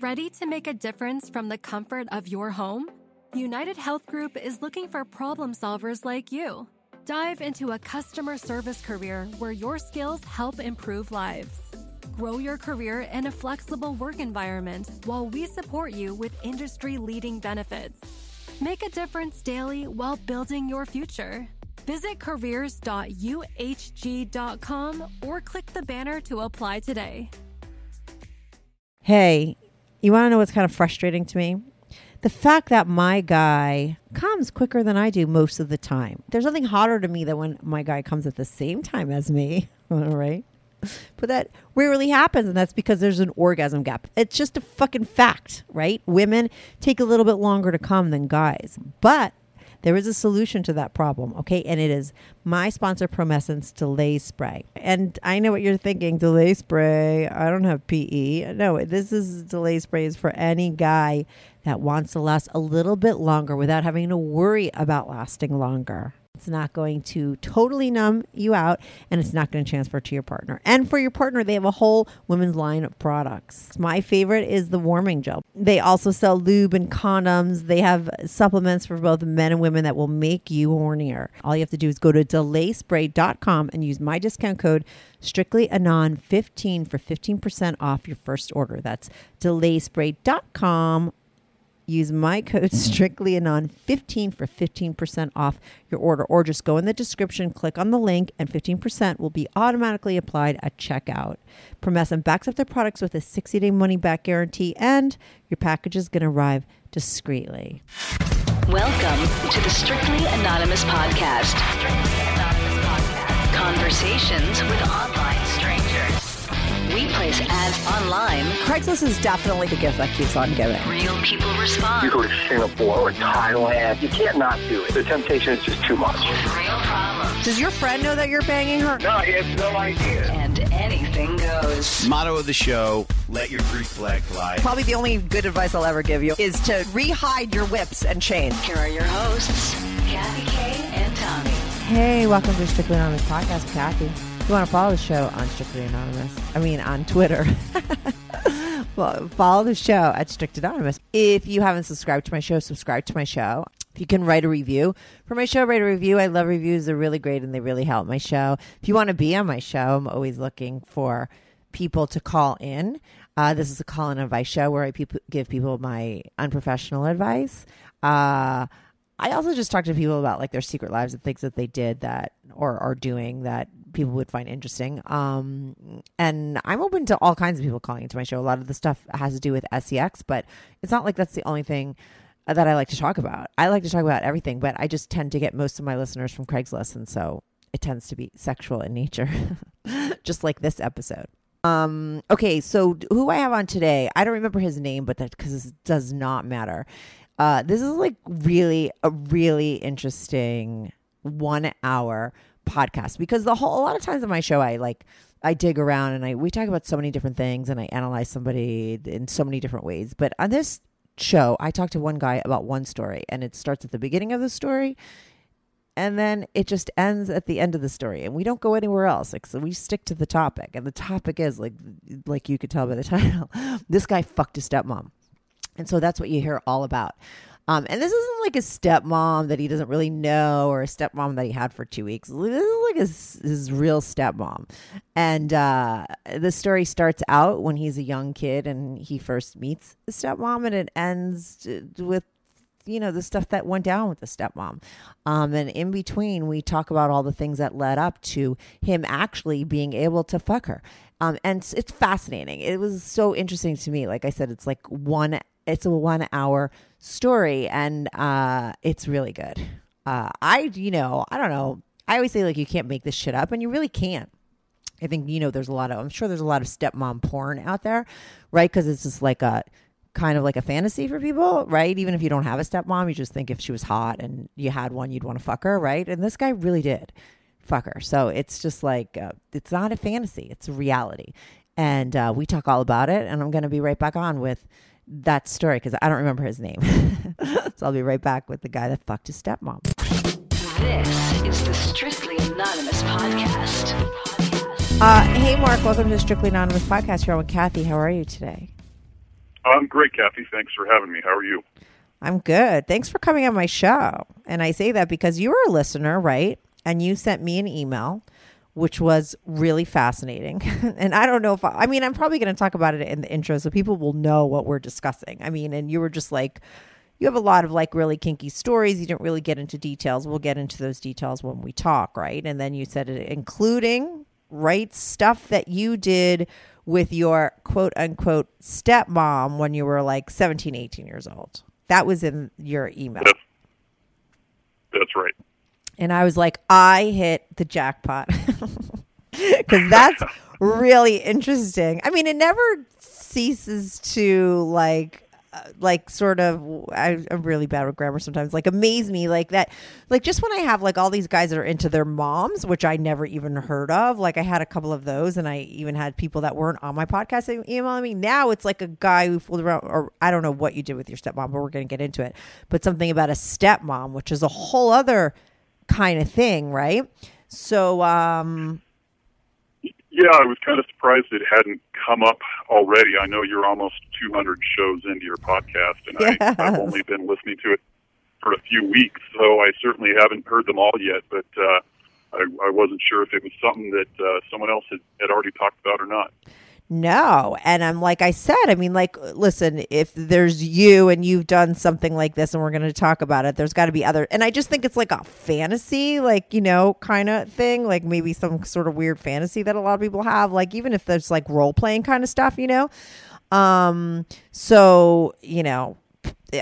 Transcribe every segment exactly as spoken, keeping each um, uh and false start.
Ready to make a difference from the comfort of your home? United Health Group is looking for problem solvers like you. Dive into a customer service career where your skills help improve lives. Grow your career in a flexible work environment while we support you with industry-leading benefits. Make a difference daily while building your future. Visit careers dot u h g dot com or click the banner to apply today. Hey. You want to know what's kind of frustrating to me? The fact that my guy comes quicker than I do most of the time. There's nothing hotter to me than when my guy comes at the same time as me. All right. But that rarely happens, and that's because there's an orgasm gap. It's just a fucking fact, right? Women take a little bit longer to come than guys. But there is a solution to that problem, okay? And it is my sponsor, Promescent's Delay Spray. And I know what you're thinking, Delay Spray, I don't have P E. No, this is Delay Spray is for any guy that wants to last a little bit longer without having to worry about lasting longer. It's not going to totally numb you out, and it's not going to transfer to your partner. And for your partner, they have a whole women's line of products. My favorite is the warming gel. They also sell lube and condoms. They have supplements for both men and women that will make you hornier. All you have to do is go to delay spray dot com and use my discount code strictly anon fifteen for fifteen percent off your first order. That's delay spray dot com. Use my code strictly anon fifteen for fifteen percent off your order, or just go in the description, click on the link, and fifteen percent will be automatically applied at checkout. Promescent backs up their products with a sixty day money back guarantee, and your package is going to arrive discreetly. Welcome to the Strictly Anonymous Podcast. Strictly Anonymous Podcast. Conversations with online strangers. We place ads online. Craigslist is definitely the gift that keeps on giving. Real people respond. You go to Singapore or Thailand. You can't not do it. The temptation is just too much. It's real problems. Does your friend know that you're banging her? No, he has no idea. And anything goes. Motto of the show, let your free flag fly. Probably the only good advice I'll ever give you is to re-hide your whips and chains. Here are your hosts, Kathy Kay and Tommy. Hey, welcome to Strictly Anonymous Podcast, Kathy. You want to follow the show on Strictly Anonymous? I mean, on Twitter. Well, follow the show at Strictly Anonymous. If you haven't subscribed to my show, subscribe to my show. If you can write a review for my show, write a review. I love reviews. They're really great, and they really help my show. If you want to be on my show, I'm always looking for people to call in. Uh, this is a call-in advice show where I pe- give people my unprofessional advice. Uh I also just talk to people about like their secret lives and things that they did that or are doing that people would find interesting. Um, and I'm open to all kinds of people calling into my show. A lot of the stuff has to do with S E X, but it's not like that's the only thing that I like to talk about. I like to talk about everything, but I just tend to get most of my listeners from Craigslist. And so it tends to be sexual in nature, just like this episode. Um, okay, so who I have on today, I don't remember his name, but that because it does not matter. Uh, this is like really a really interesting one hour podcast because the whole a lot of times on my show I like I dig around and I we talk about so many different things and I analyze somebody in so many different ways. But on this show, I talked to one guy about one story, and it starts at the beginning of the story, and then it just ends at the end of the story, and we don't go anywhere else. Like, so we stick to the topic, and the topic is like like you could tell by the title, this guy fucked his stepmom. And so that's what you hear all about. Um, and this isn't like a stepmom that he doesn't really know or a stepmom that he had for two weeks. This is like his, his real stepmom. And uh, the story starts out when he's a young kid and he first meets the stepmom, and it ends with, you know, the stuff that went down with the stepmom. Um, and in between, we talk about all the things that led up to him actually being able to fuck her. Um, and it's, it's fascinating. It was so interesting to me. Like I said, it's like one It's a one hour story, and uh, it's really good. Uh, I, you know, I don't know. I always say like, you can't make this shit up, and you really can't. I think, you know, there's a lot of, I'm sure there's a lot of stepmom porn out there, right? Because it's just like a kind of like a fantasy for people, right? Even if you don't have a stepmom, you just think if she was hot and you had one, you'd want to fuck her, right? And this guy really did fuck her. So it's just like, uh, it's not a fantasy, it's a reality. And uh, we talk all about it, and I'm going to be right back on with that story because I don't remember his name. So I'll be right back with the guy that fucked his stepmom. This is the Strictly Anonymous Podcast. Uh, hey, Mark, welcome to the Strictly Anonymous Podcast. You're on with Kathy. How are you today? I'm great, Kathy. Thanks for having me. How are you? I'm good. Thanks for coming on my show. And I say that because you were a listener, right? And you sent me an email, which was really fascinating. And I don't know if I, I mean, I'm probably going to talk about it in the intro so people will know what we're discussing. I mean, and you were just like, you have a lot of like really kinky stories. You didn't really get into details. We'll get into those details when we talk, right? And then you said it, including, right, stuff that you did with your quote unquote stepmom when you were like seventeen, eighteen years old. That was in your email. That's, that's right. And I was like, I hit the jackpot because that's really interesting. I mean, it never ceases to like, uh, like sort of, I, I'm really bad with grammar sometimes, like amaze me like that. Like just when I have like all these guys that are into their moms, which I never even heard of, like I had a couple of those and I even had people that weren't on my podcast emailing me. Now it's like a guy who fooled around, or I don't know what you did with your stepmom, but we're going to get into it. But something about a stepmom, which is a whole other kind of thing, right? So, um, yeah, I was kind of surprised it hadn't come up already. I know you're almost two hundred shows into your podcast, and yes. I, I've only been listening to it for a few weeks, so I certainly haven't heard them all yet, but uh, I, I wasn't sure if it was something that uh, someone else had, had already talked about or not. No. And I'm like I said, I mean, like, listen, if there's you and you've done something like this and we're going to talk about it, there's got to be other. And I just think it's like a fantasy, like, you know, kind of thing, like maybe some sort of weird fantasy that a lot of people have, like even if there's like role playing kind of stuff, you know. Um, so, you know,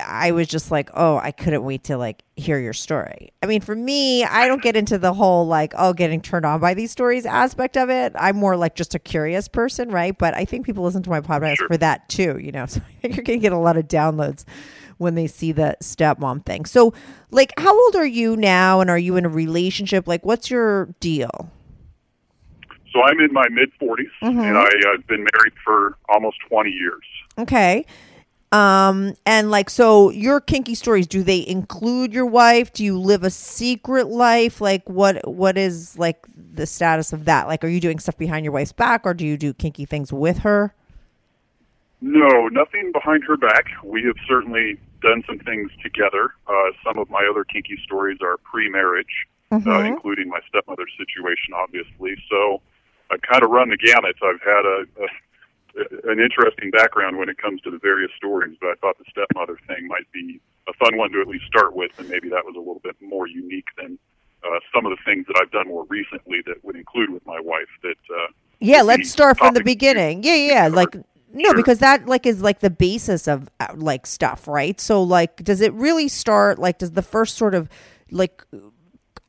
I was just like, oh, I couldn't wait to like hear your story. I mean, for me, I don't get into the whole like, oh, getting turned on by these stories aspect of it. I'm more like just a curious person, right? But I think people listen to my podcast sure. for that too, you know. So I think you're gonna get a lot of downloads when they see the stepmom thing. So, like, how old are you now, and are you in a relationship? Like, what's your deal? So I'm in my mid forties, mm-hmm. and I, I've been married for almost twenty years. Okay. Um, and like, so your kinky stories, do they include your wife? Do you live a secret life? Like what, what is like the status of that? Like, are you doing stuff behind your wife's back, or do you do kinky things with her? No, nothing behind her back. We have certainly done some things together. Uh, some of my other kinky stories are pre-marriage, mm-hmm. uh, including my stepmother situation, obviously. So I kind of run the gamut. I've had a, a an interesting background when it comes to the various stories, but I thought the stepmother thing might be a fun one to at least start with, and maybe that was a little bit more unique than uh, some of the things that I've done more recently that would include with my wife. That uh, yeah, let's start from the beginning. Yeah, yeah, like no, sure. because that like is like the basis of uh, like stuff, right? So like, does it really start? Like, does the first sort of like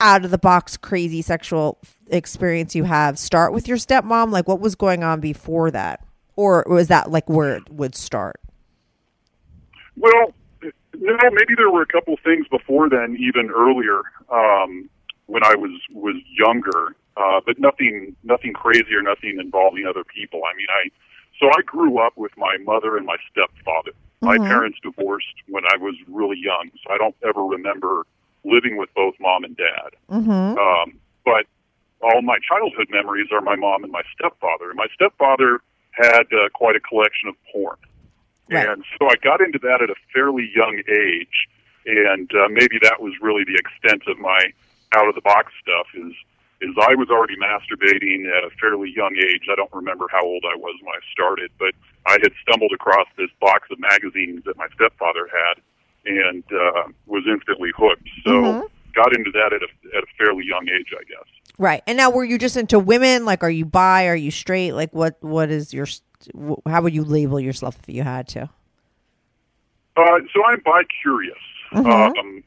out of the box crazy sexual experience you have start with your stepmom? Like, what was going on before that? Or was that like where it would start? Well, no, maybe there were a couple things before then, even earlier, um, when I was, was younger, uh, but nothing, nothing crazy or nothing involving other people. I mean, I, so I grew up with my mother and my stepfather. My mm-hmm. parents divorced when I was really young, so I don't ever remember living with both mom and dad. Mm-hmm. Um, but all my childhood memories are my mom and my stepfather. And my stepfather had uh, quite a collection of porn. Right. And so I got into that at a fairly young age, and uh, maybe that was really the extent of my out-of-the-box stuff, is is I was already masturbating at a fairly young age. I don't remember how old I was when I started, but I had stumbled across this box of magazines that my stepfather had and uh, was instantly hooked. So mm-hmm. got into that at a, at a fairly young age, I guess. Right. And now, were you just into women? Like, are you bi? Are you straight? Like, what, what is your, how would you label yourself if you had to? Uh, so I'm bi-curious. Mm-hmm. Um,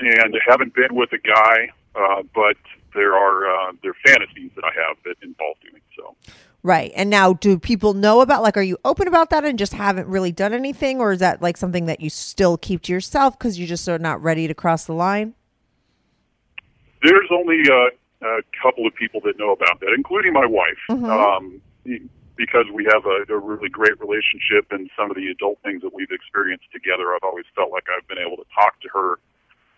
and haven't been with a guy, uh, but there are, uh, there are fantasies that I have that involve doing so. Right. And now do people know about, like, are you open about that and just haven't really done anything? Or is that like something that you still keep to yourself because you just are not ready to cross the line? There's only uh, a couple of people that know about that, including my wife, mm-hmm. um, because we have a, a really great relationship, and some of the adult things that we've experienced together, I've always felt like I've been able to talk to her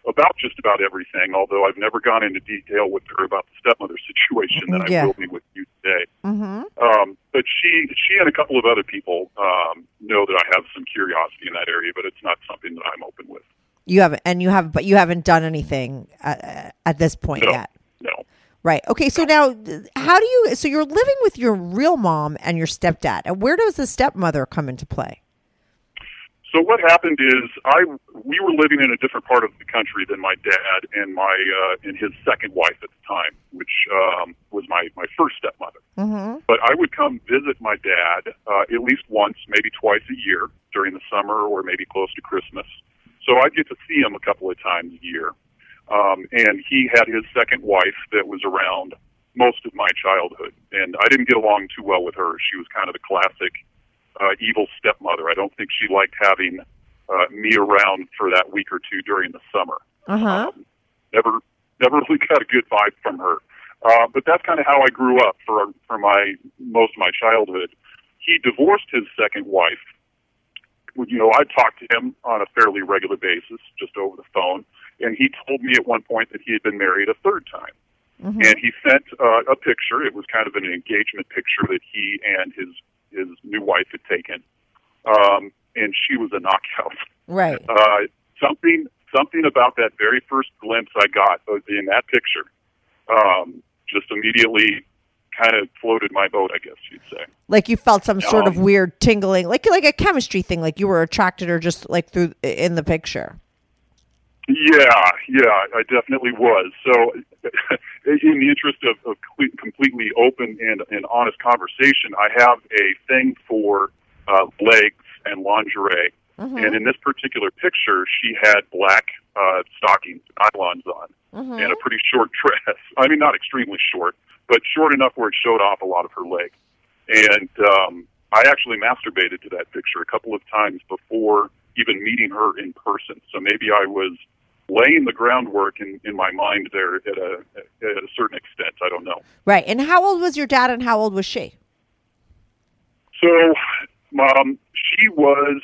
about just about everything, although I've never gone into detail with her about the stepmother situation that yeah. I will be with you today. Mm-hmm. Um, but she she and a couple of other people um, know that I have some curiosity in that area, but it's not something that I'm open with. You haven't, and you have, but you haven't done anything at, at this point no, yet. No. Right. Okay. So now, how do you? So you're living with your real mom and your stepdad, and where does the stepmother come into play? So what happened is I we were living in a different part of the country than my dad and my uh, and his second wife at the time, which um, was my, my first stepmother. Mm-hmm. But I would come visit my dad uh, at least once, maybe twice a year during the summer or maybe close to Christmas. So I'd get to see him a couple of times a year. Um, and he had his second wife that was around most of my childhood. And I didn't get along too well with her. She was kind of a classic Uh, evil stepmother. I don't think she liked having uh, me around for that week or two during the summer. Uh-huh. Um, never, never really got a good vibe from her. Uh, but that's kind of how I grew up for for my most of my childhood. He divorced his second wife. You know, I talked to him on a fairly regular basis, just over the phone, and he told me at one point that he had been married a third time. Mm-hmm. And he sent uh, a picture. It was kind of an engagement picture that he and his his new wife had taken, um, and she was a knockout. Right. Uh, something something about that very first glimpse I got in that picture um, just immediately kind of floated my boat, I guess you'd say. Like you felt some um, sort of weird tingling, like like a chemistry thing, like you were attracted or just like through in the picture. Yeah, yeah, I definitely was. So in the interest of, of completely open and, and honest conversation, I have a thing for uh, legs and lingerie. Mm-hmm. And in this particular picture, she had black uh, stockings, nylons on, mm-hmm. and a pretty short dress. I mean, not extremely short, but short enough where it showed off a lot of her legs. And um, I actually masturbated to that picture a couple of times before even meeting her in person. So maybe I was laying the groundwork in, in my mind there at a at a certain extent. I don't know. Right. And how old was your dad and how old was she? So um, she was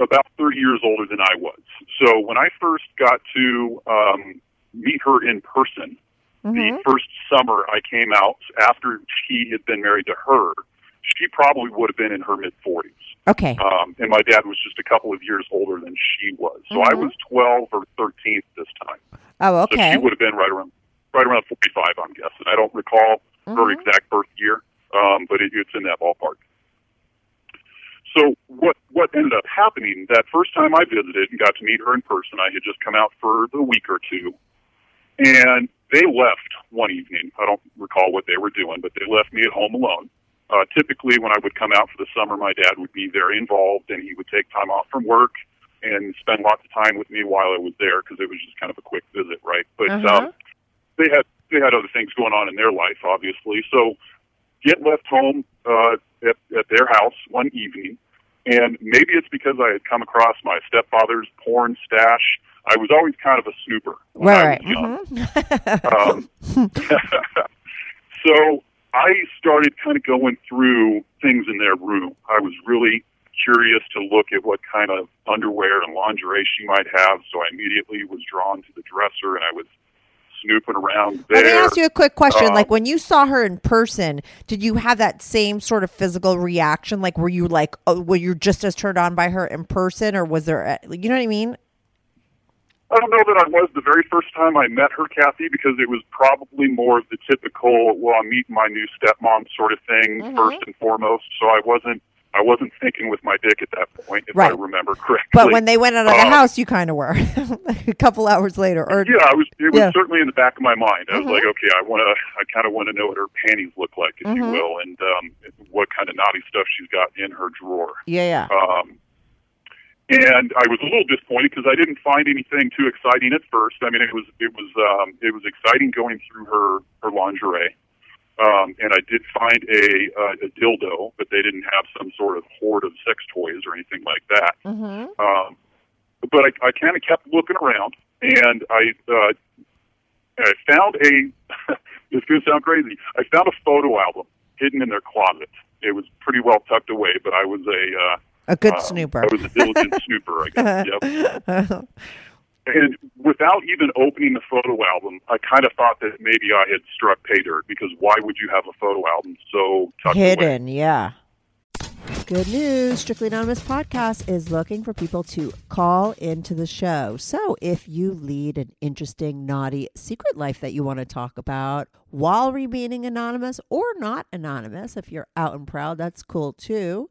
about thirty years older than I was. So when I first got to um, meet her in person, mm-hmm. the first summer I came out after she had been married to her, she probably would have been in her mid-forties. Okay. Um, and my dad was just a couple of years older than she was. So mm-hmm. I was twelve or thirteen this time. Oh, okay. So she would have been right around right around forty-five, I'm guessing. I don't recall mm-hmm. her exact birth year, um, but it, it's in that ballpark. So what, what ended up happening, that first time I visited and got to meet her in person, I had just come out for a week or two, and they left one evening. I don't recall what they were doing, but they left me at home alone. Uh, typically, when I would come out for the summer, my dad would be very involved, and he would take time off from work and spend lots of time with me while I was there because it was just kind of a quick visit, right? But uh-huh. um, they had they had other things going on in their life, obviously. So, get left home uh, at, at their house one evening, and maybe it's because I had come across my stepfather's porn stash. I was always kind of a snooper when right. I was young. Mm-hmm. um, so. I started kind of going through things in their room. I was really curious to look at what kind of underwear and lingerie she might have, so I immediately was drawn to the dresser, and I was snooping around there. Let me ask you a quick question. Um, like, when you saw her in person, did you have that same sort of physical reaction? Like, were you like, oh, were you just as turned on by her in person, or was there, a, you know what I mean? I don't know that I was the very first time I met her, Kathy, because it was probably more of the typical, well, I'm meeting my new stepmom sort of thing, mm-hmm. first and foremost. So I wasn't I wasn't thinking with my dick at that point, if right. I remember correctly. But when they went out of the um, house, you kind of were, a couple hours later. Or, yeah, I was, it was yeah. certainly in the back of my mind. I was mm-hmm. like, okay, I want to. I kind of want to know what her panties look like, if mm-hmm. you will, and um, what kind of naughty stuff she's got in her drawer. Yeah, yeah. Um, And I was a little disappointed because I didn't find anything too exciting at first. I mean, it was it was um, it was exciting going through her her lingerie, Um, and I did find a, uh, a dildo, but they didn't have some sort of hoard of sex toys or anything like that. Mm-hmm. Um, but I, I kind of kept looking around, and I, uh, I found a, this is going to sound crazy, I found a photo album hidden in their closet. It was pretty well tucked away, but I was a... Uh, a good uh, snooper. I was a diligent snooper, I guess. Yep. And without even opening the photo album, I kind of thought that maybe I had struck pay dirt, because why would you have a photo album so tucked hidden, away? Yeah. Good news. Strictly Anonymous Podcast is looking for people to call into the show. So if you lead an interesting, naughty secret life that you want to talk about while remaining anonymous or not anonymous, if you're out and proud, that's cool too.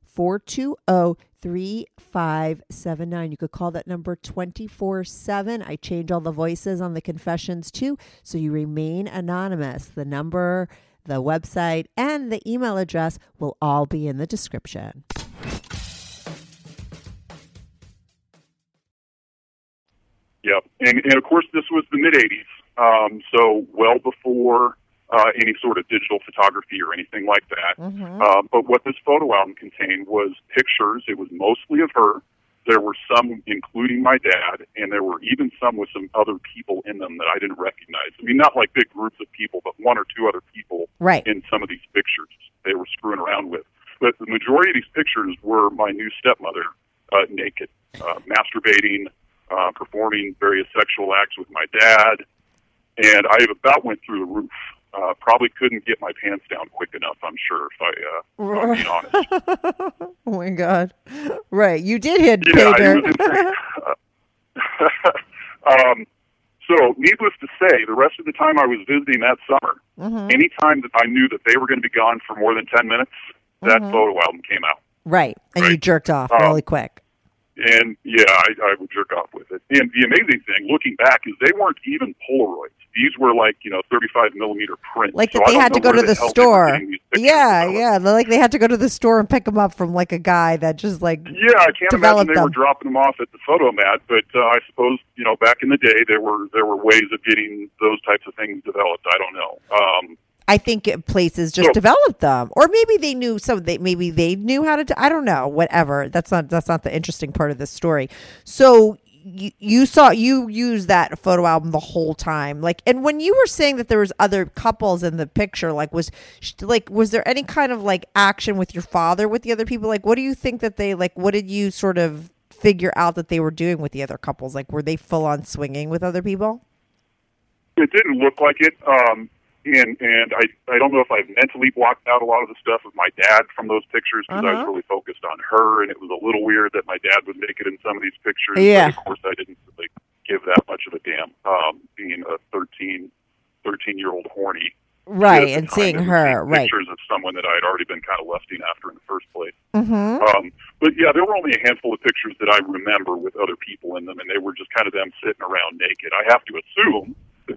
four two zero, three five seven nine. You could call that number twenty-four seven. I change all the voices on the confessions too, so you remain anonymous. The number, the website, and the email address will all be in the description. Yep. And, and of course, this was the mid-eighties, um, so well before... Uh, any sort of digital photography or anything like that. Mm-hmm. Uh, but what this photo album contained was pictures. It was mostly of her. There were some, including my dad, and there were even some with some other people in them that I didn't recognize. I mean, not like big groups of people, but one or two other people right. in some of these pictures they were screwing around with. But the majority of these pictures were my new stepmother uh, naked, uh, masturbating, uh, performing various sexual acts with my dad, and I about went through the roof. Uh, probably couldn't get my pants down quick enough, I'm sure, if, I, uh, if I'm being honest. Oh, my God. Right. You did hit yeah, Peter. um, so, needless to say, the rest of the time I was visiting that summer, mm-hmm. any time that I knew that they were going to be gone for more than ten minutes, mm-hmm. that photo album came out. Right. And right? you jerked off um, really quick. And, yeah, I, I would jerk off with it. And the amazing thing, looking back, is they weren't even Polaroids. These were like, you know, thirty-five millimeter prints. Like that so they had to go to the, the store. Yeah, yeah. Like they had to go to the store and pick them up from like a guy that just like Yeah, I can't imagine they them. were dropping them off at the photo mat. But uh, I suppose, you know, back in the day, there were there were ways of getting those types of things developed. I don't know. Um, I think places just so, developed them, or maybe they knew some. They maybe they knew how to. Do, I don't know. Whatever. That's not that's not the interesting part of this story. So. You, you saw you use that photo album the whole time, like, and when you were saying that there was other couples in the picture, like, was like was there any kind of like action with your father with the other people? Like, what do you think that they like? What did you sort of figure out that they were doing with the other couples? Like, were they full on swinging with other people? It didn't look like it, um, and and I I don't know if I've mentally blocked out a lot of the stuff of my dad from those pictures because uh-huh. I was really focused on her, and it was a little weird that my dad was naked in some of these pictures. Yeah. But of course, I didn't really give that much of a damn, um, being a thirteen, thirteen-year-old horny. Right, and seeing her, right. Pictures of someone that I had already been kind of lusting after in the first place. Mm-hmm. Um, but yeah, there were only a handful of pictures that I remember with other people in them, and they were just kind of them sitting around naked. I have to assume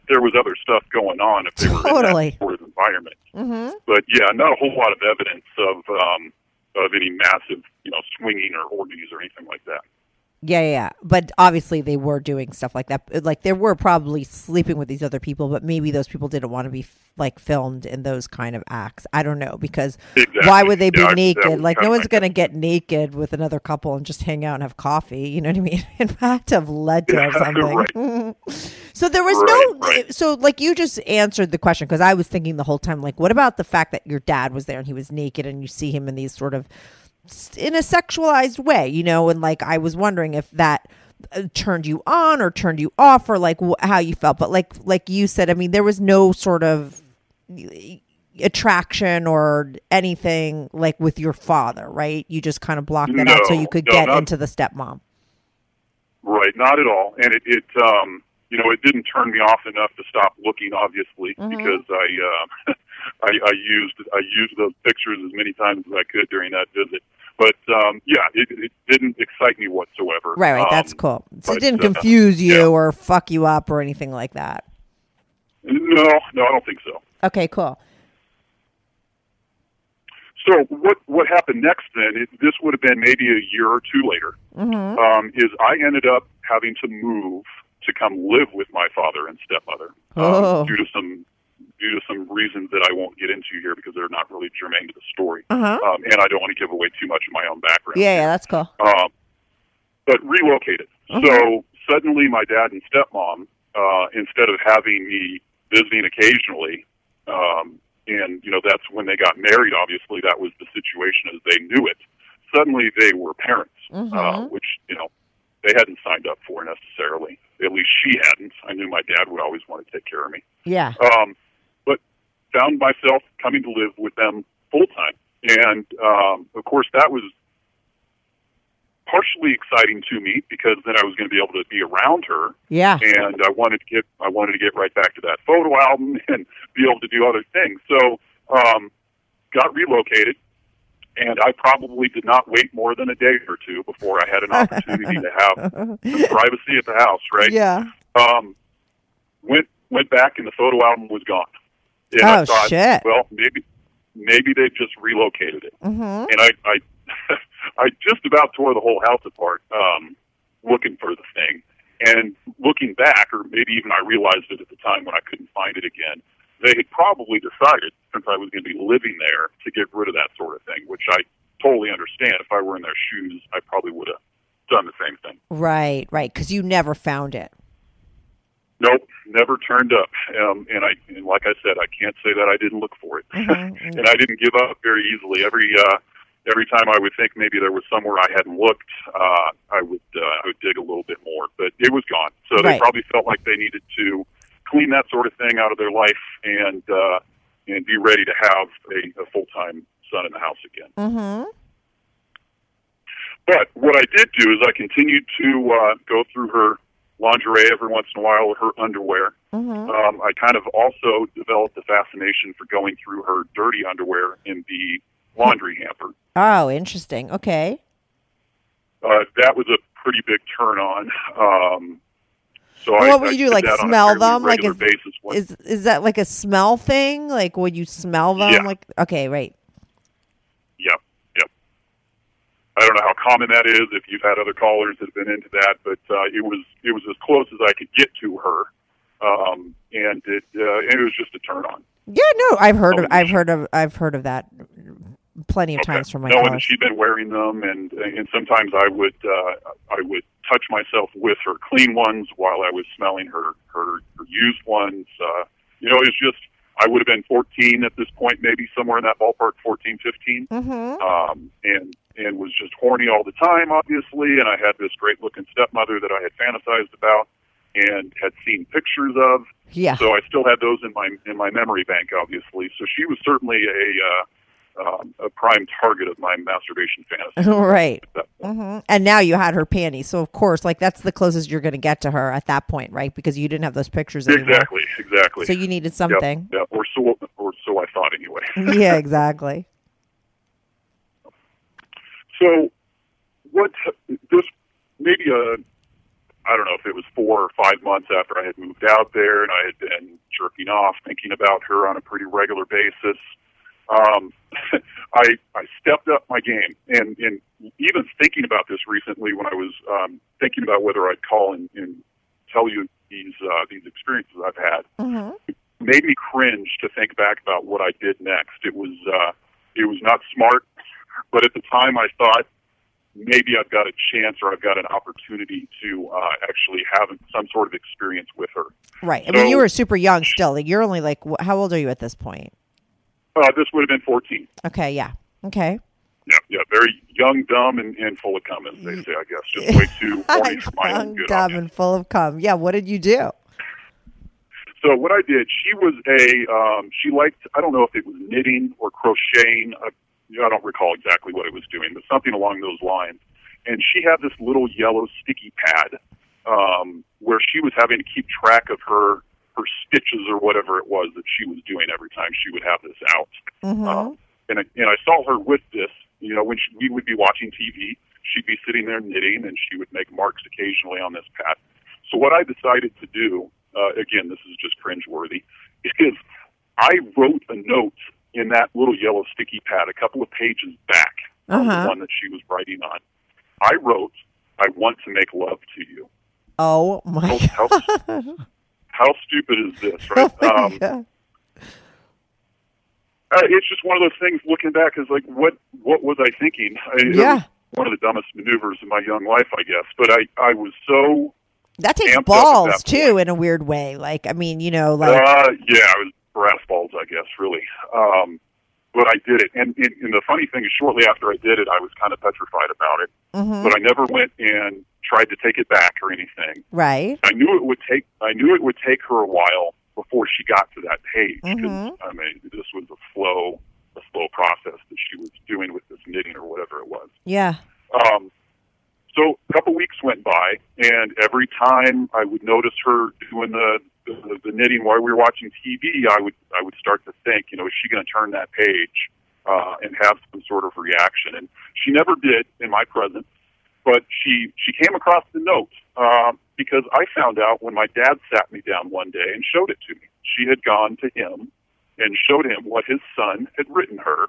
there was other stuff going on if they were totally. in that sort of environment. Mm-hmm. But, yeah, not a whole lot of evidence of um, of any massive, you know, swinging or orgies or anything like that. Yeah, yeah. But obviously they were doing stuff like that. Like, they were probably sleeping with these other people, but maybe those people didn't want to be, like, filmed in those kind of acts. I don't know, because exactly. why would they be yeah, naked? Like, no one's going to get naked with another couple and just hang out and have coffee. You know what I mean? It had to have led to yeah, something. Right. So there was right, no, right. so like you just answered the question, because I was thinking the whole time, like, what about the fact that your dad was there and he was naked and you see him in these sort of, in a sexualized way, you know, and like I was wondering if that turned you on or turned you off, or like wh- how you felt. But like like you said, I mean, there was no sort of attraction or anything like with your father, right? You just kind of blocked that no, out so you could no, get not, into the stepmom. Right, not at all. And it, it um, you know, it didn't turn me off enough to stop looking, obviously, mm-hmm. because I... Uh, I, I used I used those pictures as many times as I could during that visit. But, um, yeah, it, it didn't excite me whatsoever. Right, right. Um, that's cool. So but, it didn't confuse uh, you yeah. or fuck you up or anything like that? No, no, I don't think so. Okay, cool. So what what happened next then, it, this would have been maybe a year or two later, mm-hmm. um, is I ended up having to move to come live with my father and stepmother oh. um, due to some due to some reasons that I won't get into here because they're not really germane to the story. Uh-huh. Um, and I don't want to give away too much of my own background. Yeah, yeah, that's cool. Um, but relocated. Okay. So suddenly my dad and stepmom, uh, instead of having me visiting occasionally, um, and, you know, that's when they got married, obviously, that was the situation as they knew it. Suddenly they were parents, mm-hmm. uh, which, you know, they hadn't signed up for necessarily. At least she hadn't. I knew my dad would always want to take care of me. Yeah. Um, but found myself coming to live with them full-time. And, um, of course, that was partially exciting to me because then I was going to be able to be around her. Yeah. And I wanted to get, I wanted to get right back to that photo album and be able to do other things. So, um, got relocated and I probably did not wait more than a day or two before I had an opportunity to have some privacy at the house. Right. Yeah. Um, went, went back and the photo album was gone. And oh, I thought, shit. Well, maybe, maybe they've just relocated it. Mm-hmm. And I, I, I just about tore the whole house apart um, looking for the thing. And looking back, or maybe even I realized it at the time when I couldn't find it again, they had probably decided, since I was going to be living there, to get rid of that sort of thing, which I totally understand. If I were in their shoes, I probably would have done the same thing. Right, right, because you never found it. Nope, never turned up. Um, and I, and like I said, I can't say that I didn't look for it. Mm-hmm. And I didn't give up very easily. Every... Uh, Every time I would think maybe there was somewhere I hadn't looked, uh, I would uh, I would dig a little bit more. But it was gone. So right. They probably felt like they needed to clean that sort of thing out of their life and uh, and be ready to have a, a full-time son in the house again. Mm-hmm. But what I did do is I continued to uh, go through her lingerie every once in a while, her underwear. Mm-hmm. Um, I kind of also developed a fascination for going through her dirty underwear in the laundry hamper. Oh, interesting. Okay. Uh, that was a pretty big turn on. Um, so well, I, what would you I do? Like smell them? Like is, is is that like a smell thing? Like would you smell them? Yeah. Like okay, right. Yep, yep. I don't know how common that is. If you've had other callers that have been into that, but uh, it was it was as close as I could get to her, um, and it uh, and it was just a turn on. Yeah, no, I've heard of, I've heard of, I've heard of that plenty of okay. times from my college. No, and she'd been wearing them, and and sometimes I would, uh, I would touch myself with her clean ones while I was smelling her her, her used ones. Uh, you know, it's just I would have been fourteen at this point, maybe somewhere in that ballpark, fourteen, fifteen, mm-hmm. um, and and was just horny all the time, obviously. And I had this great looking stepmother that I had fantasized about and had seen pictures of. Yeah. So I still had those in my in my memory bank, obviously. So she was certainly a uh, um, a prime target of my masturbation fantasy. Right. Mm-hmm. And now you had her panties. So, of course, like that's the closest you're going to get to her at that point, right? Because you didn't have those pictures anymore. Exactly, exactly. So you needed something. Yeah, yep. or, so, or so I thought anyway. Yeah, exactly. So what this maybe a... I don't know if it was four or five months after I had moved out there and I had been jerking off, thinking about her on a pretty regular basis. Um, I, I stepped up my game and, and even thinking about this recently when I was um, thinking about whether I'd call and, and tell you these, uh, these experiences I've had, mm-hmm. it made me cringe to think back about what I did next. It was, uh, it was not smart, but at the time I thought, maybe I've got a chance or I've got an opportunity to uh, actually have some sort of experience with her. Right. I so, mean, you were super young still. Like, you're only like, how old are you at this point? Uh, this would have been fourteen. Okay, yeah. Okay. Yeah, yeah. Very young, dumb, and, and full of cum, as they say, I guess. Just way too horny for my own good. Young, dumb, and full of cum. Yeah, what did you do? So what I did, she was a, um, she liked, I don't know if it was knitting or crocheting, a, I don't recall exactly what it was doing, but something along those lines. And she had this little yellow sticky pad um, where she was having to keep track of her her stitches or whatever it was that she was doing every time she would have this out. Mm-hmm. Um, and, I, and I saw her with this, you know, when she, we would be watching T V, she'd be sitting there knitting, and she would make marks occasionally on this pad. So what I decided to do, uh, again, this is just cringeworthy, is I wrote a note in that little yellow sticky pad a couple of pages back, uh-huh. the one that she was writing on. I wrote, I want to make love to you. Oh, my how, God. How, how stupid is this, right? Oh um, God. Uh, it's just one of those things, looking back, is like, what what was I thinking? I, yeah. One of the dumbest maneuvers in my young life, I guess. But I, I was so... That takes balls, that too, in a weird way. Like, I mean, you know, like... Uh, yeah, it was brass balls, I guess, really. Um, but I did it. And, and, and the funny thing is, shortly after I did it, I was kind of petrified about it. Mm-hmm. But I never went and tried to take it back or anything. Right. I knew it would take I knew it would take her a while before she got to that page. Mm-hmm. I mean, this was a flow, a slow process that she was doing with this knitting or whatever it was. Yeah. Um, so a couple weeks went by, and every time I would notice her doing the, the, the knitting while we were watching T V, I would I would start to think, you know, is she going to turn that page uh, and have some sort of reaction? And she never did in my presence, but she, she came across the note uh, because I found out when my dad sat me down one day and showed it to me. She had gone to him and showed him what his son had written her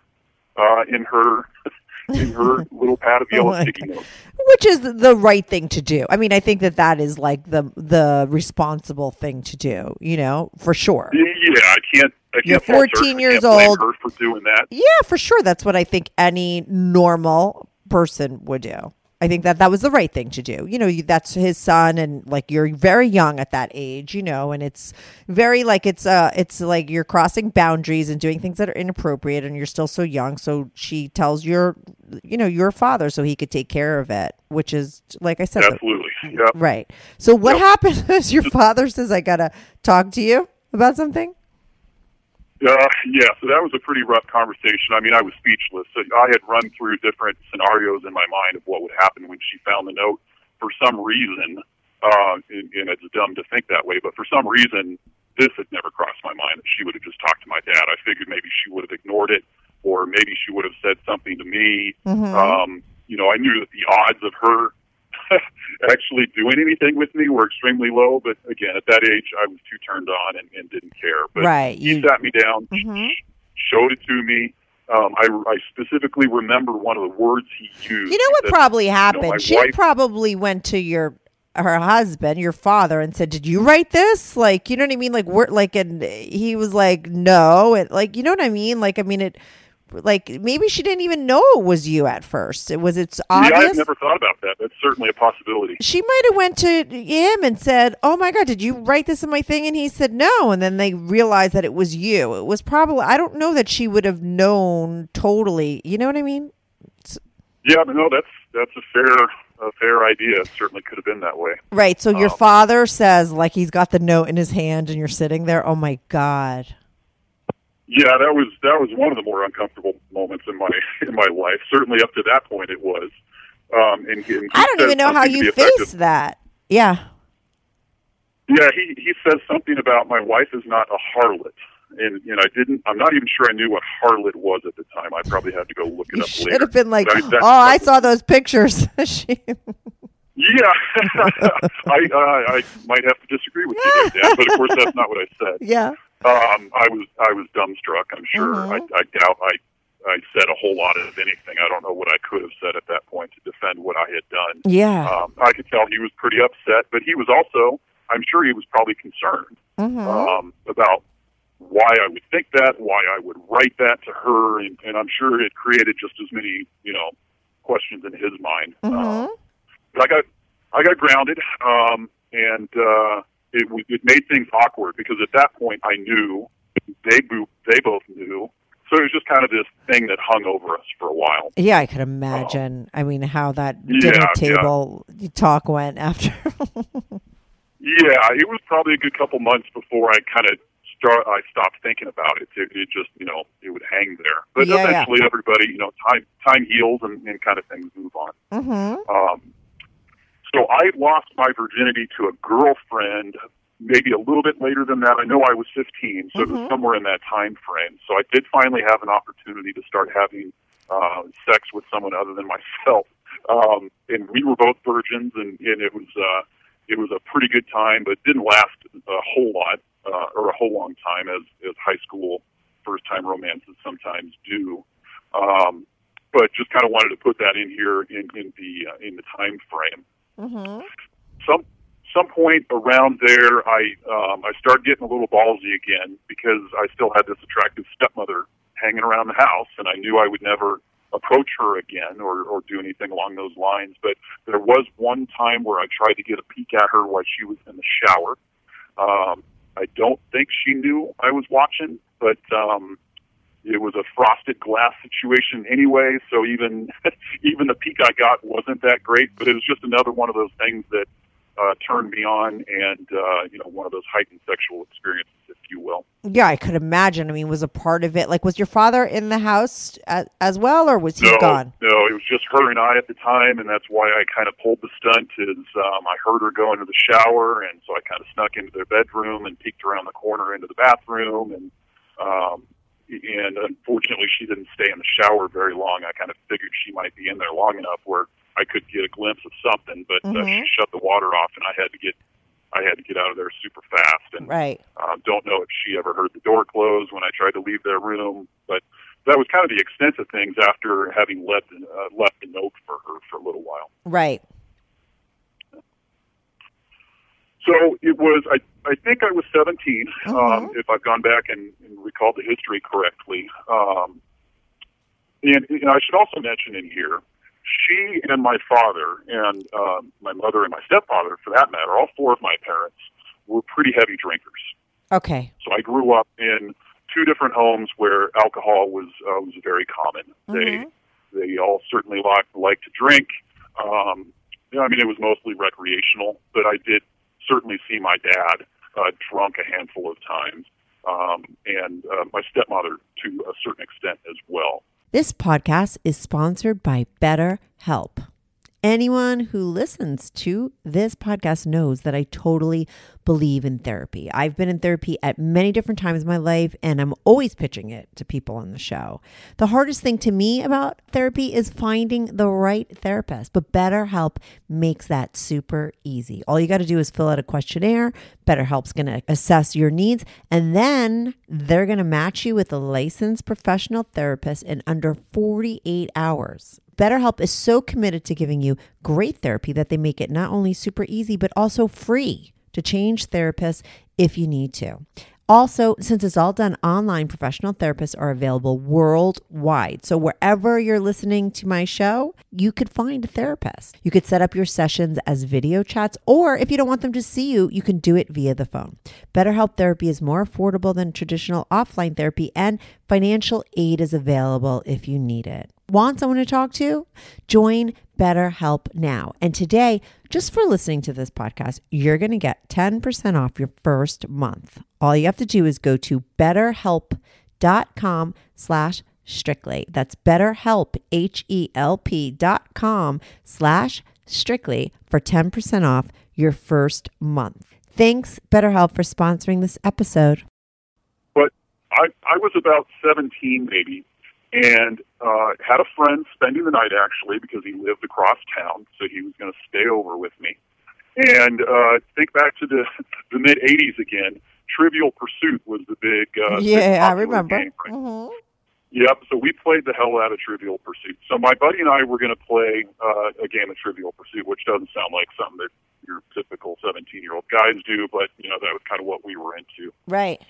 uh, in her... in her little pad of yellow sticky notes. Which is the right thing to do. I mean, I think that that is like the the responsible thing to do, you know, for sure. Yeah, I can't I can't You're fourteen years I can't old blame her for doing that. Yeah, for sure. That's what I think any normal person would do. I think that that was the right thing to do. You know, you, that's his son, and like you're very young at that age, you know, and it's very like it's uh it's like you're crossing boundaries and doing things that are inappropriate, and you're still so young. So she tells your, you know, your father so he could take care of it, which is like I said, absolutely, the, yeah, right. So what yep. happens is your father says, "I gotta talk to you about something." Uh, yeah, so that was a pretty rough conversation. I mean, I was speechless. So I had run through different scenarios in my mind of what would happen when she found the note. For some reason, uh, and, and it's dumb to think that way, but for some reason, this had never crossed my mind, that she would have just talked to my dad. I figured maybe she would have ignored it, or maybe she would have said something to me. Mm-hmm. Um, you know, I knew that the odds of her actually doing anything with me were extremely low, but again, at that age, I was too turned on and, and didn't care. But right. he sat me down, mm-hmm. showed it to me. Um, I, I specifically remember one of the words he used. You know what that, probably happened? You know, she wife, probably went to your her husband, your father, and said, "Did you write this?" Like, you know what I mean? Like, we're, like, and he was like, "No," and like, you know what I mean? Like, I mean it. Like, maybe she didn't even know it was you at first. It was it's obvious. Yeah, I've never thought about that. That's certainly a possibility. She might have went to him and said, "Oh my God, did you write this in my thing?" And he said, "No." And then they realized that it was you. It was probably, I don't know that she would have known totally. You know what I mean? It's, yeah, no, that's that's a fair a fair idea. It certainly could have been that way. Right. So um, your father says, like, he's got the note in his hand, and you're sitting there. Oh my God. Yeah, that was that was one of the more uncomfortable moments in my in my life. Certainly, up to that point, it was. Um, and, and I don't even know how you faced that. Yeah, yeah. He, he says something about, "My wife is not a harlot," and and I didn't. I'm not even sure I knew what harlot was at the time. I probably had to go look it up later. Should have been like, I, "Oh, I saw those pictures." she... Yeah, I, uh, I might have to disagree with you there, Dan, but of course that's not what I said. Yeah, um, I was I was dumbstruck. I'm sure. Mm-hmm. I, I doubt I I said a whole lot of anything. I don't know what I could have said at that point to defend what I had done. Yeah, um, I could tell he was pretty upset, but he was also, I'm sure he was probably concerned mm-hmm. um, about why I would think that, why I would write that to her, and, and I'm sure it created just as many, you know, questions in his mind. Mm-hmm. Um, I got, I got grounded, um, and uh, it, it made things awkward because at that point I knew they bo- they both knew, so it was just kind of this thing that hung over us for a while. Yeah, I could imagine. Um, I mean, how that dinner yeah, table yeah. talk went after. Yeah, it was probably a good couple months before I kind of start. I stopped thinking about it. it. It just, you know, it would hang there, but yeah, eventually yeah. everybody, you know, time time heals and, and kind of things move on. Mm-hmm. Um, So I lost my virginity to a girlfriend maybe a little bit later than that. I know I was fifteen, so mm-hmm. it was somewhere in that time frame. So I did finally have an opportunity to start having uh, sex with someone other than myself. Um, and we were both virgins, and, and it was uh, it was a pretty good time, but it didn't last a whole lot uh, or a whole long time, as, as high school first-time romances sometimes do. Um, but just kind of wanted to put that in here in, in the uh, in the time frame. Mm-hmm. Some some point around there, I um, I started getting a little ballsy again because I still had this attractive stepmother hanging around the house, and I knew I would never approach her again or, or do anything along those lines. But there was one time where I tried to get a peek at her while she was in the shower. Um, I don't think she knew I was watching, but um, it was a frosted glass situation anyway, so even even the peek I got wasn't that great, but it was just another one of those things that uh, turned me on and, uh, you know, one of those heightened sexual experiences, if you will. Yeah, I could imagine. I mean, was a part of it. Like, was your father in the house as, as well, or was he no, gone? No, it was just her and I at the time, and that's why I kind of pulled the stunt is um, I heard her go into the shower, and so I kind of snuck into their bedroom and peeked around the corner into the bathroom, and, um, and unfortunately, she didn't stay in the shower very long. I kind of figured she might be in there long enough where I could get a glimpse of something, but mm-hmm. uh, she shut the water off, and I had to get I had to get out of there super fast. And right. uh, don't know if she ever heard the door close when I tried to leave their room, but that was kind of the extent of things after having left uh, left a note for her for a little while. Right. So it was, I, I think I was seventeen, mm-hmm. um, if I've gone back and, and recalled the history correctly. Um, and, and I should also mention in here, she and my father and um, my mother and my stepfather, for that matter, all four of my parents were pretty heavy drinkers. Okay. So I grew up in two different homes where alcohol was uh, was very common. Mm-hmm. They they all certainly liked, liked to drink. Um, I mean, it was mostly recreational, but I did certainly see my dad uh, drunk a handful of times, um, and uh, my stepmother to a certain extent as well. This podcast is sponsored by BetterHelp. Anyone who listens to this podcast knows that I totally believe in therapy. I've been in therapy at many different times in my life, and I'm always pitching it to people on the show. The hardest thing to me about therapy is finding the right therapist, but BetterHelp makes that super easy. All you got to do is fill out a questionnaire. BetterHelp's going to assess your needs, and then they're going to match you with a licensed professional therapist in under forty-eight hours. BetterHelp is so committed to giving you great therapy that they make it not only super easy, but also free to change therapists if you need to. Also, since it's all done online, professional therapists are available worldwide. So wherever you're listening to my show, you could find a therapist. You could set up your sessions as video chats, or if you don't want them to see you, you can do it via the phone. BetterHelp therapy is more affordable than traditional offline therapy, and financial aid is available if you need it. Want someone to talk to? Join BetterHelp now. And today, just for listening to this podcast, you're going to get ten percent off your first month. All you have to do is go to betterhelp.com slash strictly. That's betterhelp, H E L P dot com slash strictly for ten percent off your first month. Thanks, BetterHelp, for sponsoring this episode. But I, I was about seventeen, maybe. And uh, had a friend spending the night, actually, because he lived across town, so he was going to stay over with me. And uh, think back to the, the mid-eighties again, Trivial Pursuit was the big uh, Yeah, big I remember. Game, right? Mm-hmm. Yep, so we played the hell out of Trivial Pursuit. So my buddy and I were going to play uh, a game of Trivial Pursuit, which doesn't sound like something that your typical seventeen-year-old guys do, but, you know, that was kind of what we were into. Right.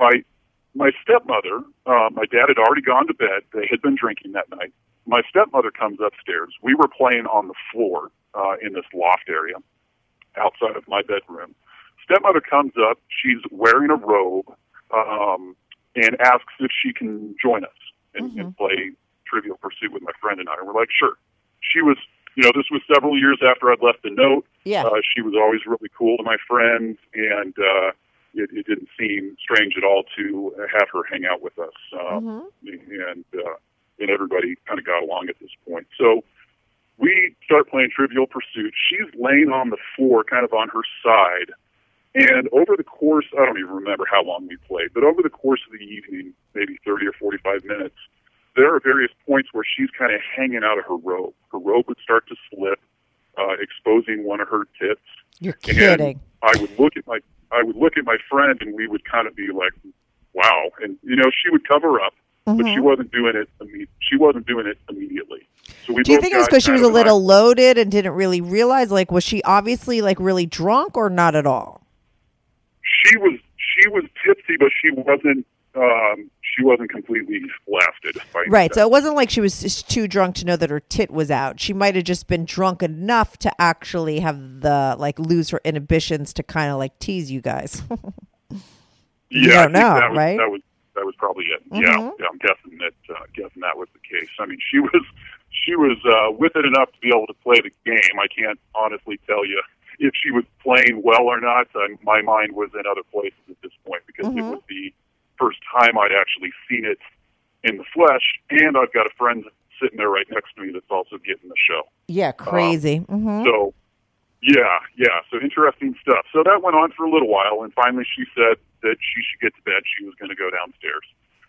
Right. My stepmother, uh, my dad had already gone to bed. They had been drinking that night. My stepmother comes upstairs. We were playing on the floor uh, in this loft area outside of my bedroom. Stepmother comes up. She's wearing a robe um, and asks if she can join us and, mm-hmm. and play Trivial Pursuit with my friend and I. And we're like, sure. She was, you know, this was several years after I'd left the note. Yeah. Uh, she was always really cool to my friends, and uh It, it didn't seem strange at all to have her hang out with us, um, mm-hmm. and uh, and everybody kind of got along at this point. So we start playing Trivial Pursuit. She's laying on the floor, kind of on her side, And over the course, I don't even remember how long we played, but over the course of the evening, maybe thirty or forty-five minutes, there are various points where she's kind of hanging out of her robe. Her robe would start to slip, uh, exposing one of her tits. You're kidding. And I would look at my, I would look at my friend, and we would kind of be like, "Wow!" And you know, she would cover up, mm-hmm. but she wasn't doing it. Imme- she wasn't doing it immediately. So we. Do you think it was because she was a little mind. loaded and didn't really realize? Like, was she obviously like really drunk or not at all? She was. She was tipsy, but she wasn't. Um, she wasn't completely blasted. Right, so it wasn't like she was too drunk to know that her tit was out. She might have just been drunk enough to actually have the, like, lose her inhibitions to kind of, like, tease you guys. you yeah, don't know, that was, right? That was, that was probably it. Mm-hmm. Yeah, yeah, I'm guessing that, uh, guessing that was the case. I mean, she was, she was uh, with it enough to be able to play the game. I can't honestly tell you if she was playing well or not. I, my mind was in other places at this point because mm-hmm. it was the first time I'd actually seen it in the flesh, and I've got a friend sitting there right next to me that's also getting the show. Yeah, crazy. Um, mm-hmm. So, yeah, yeah, so interesting stuff. So that went on for a little while, and finally she said that she should get to bed. She was going to go downstairs.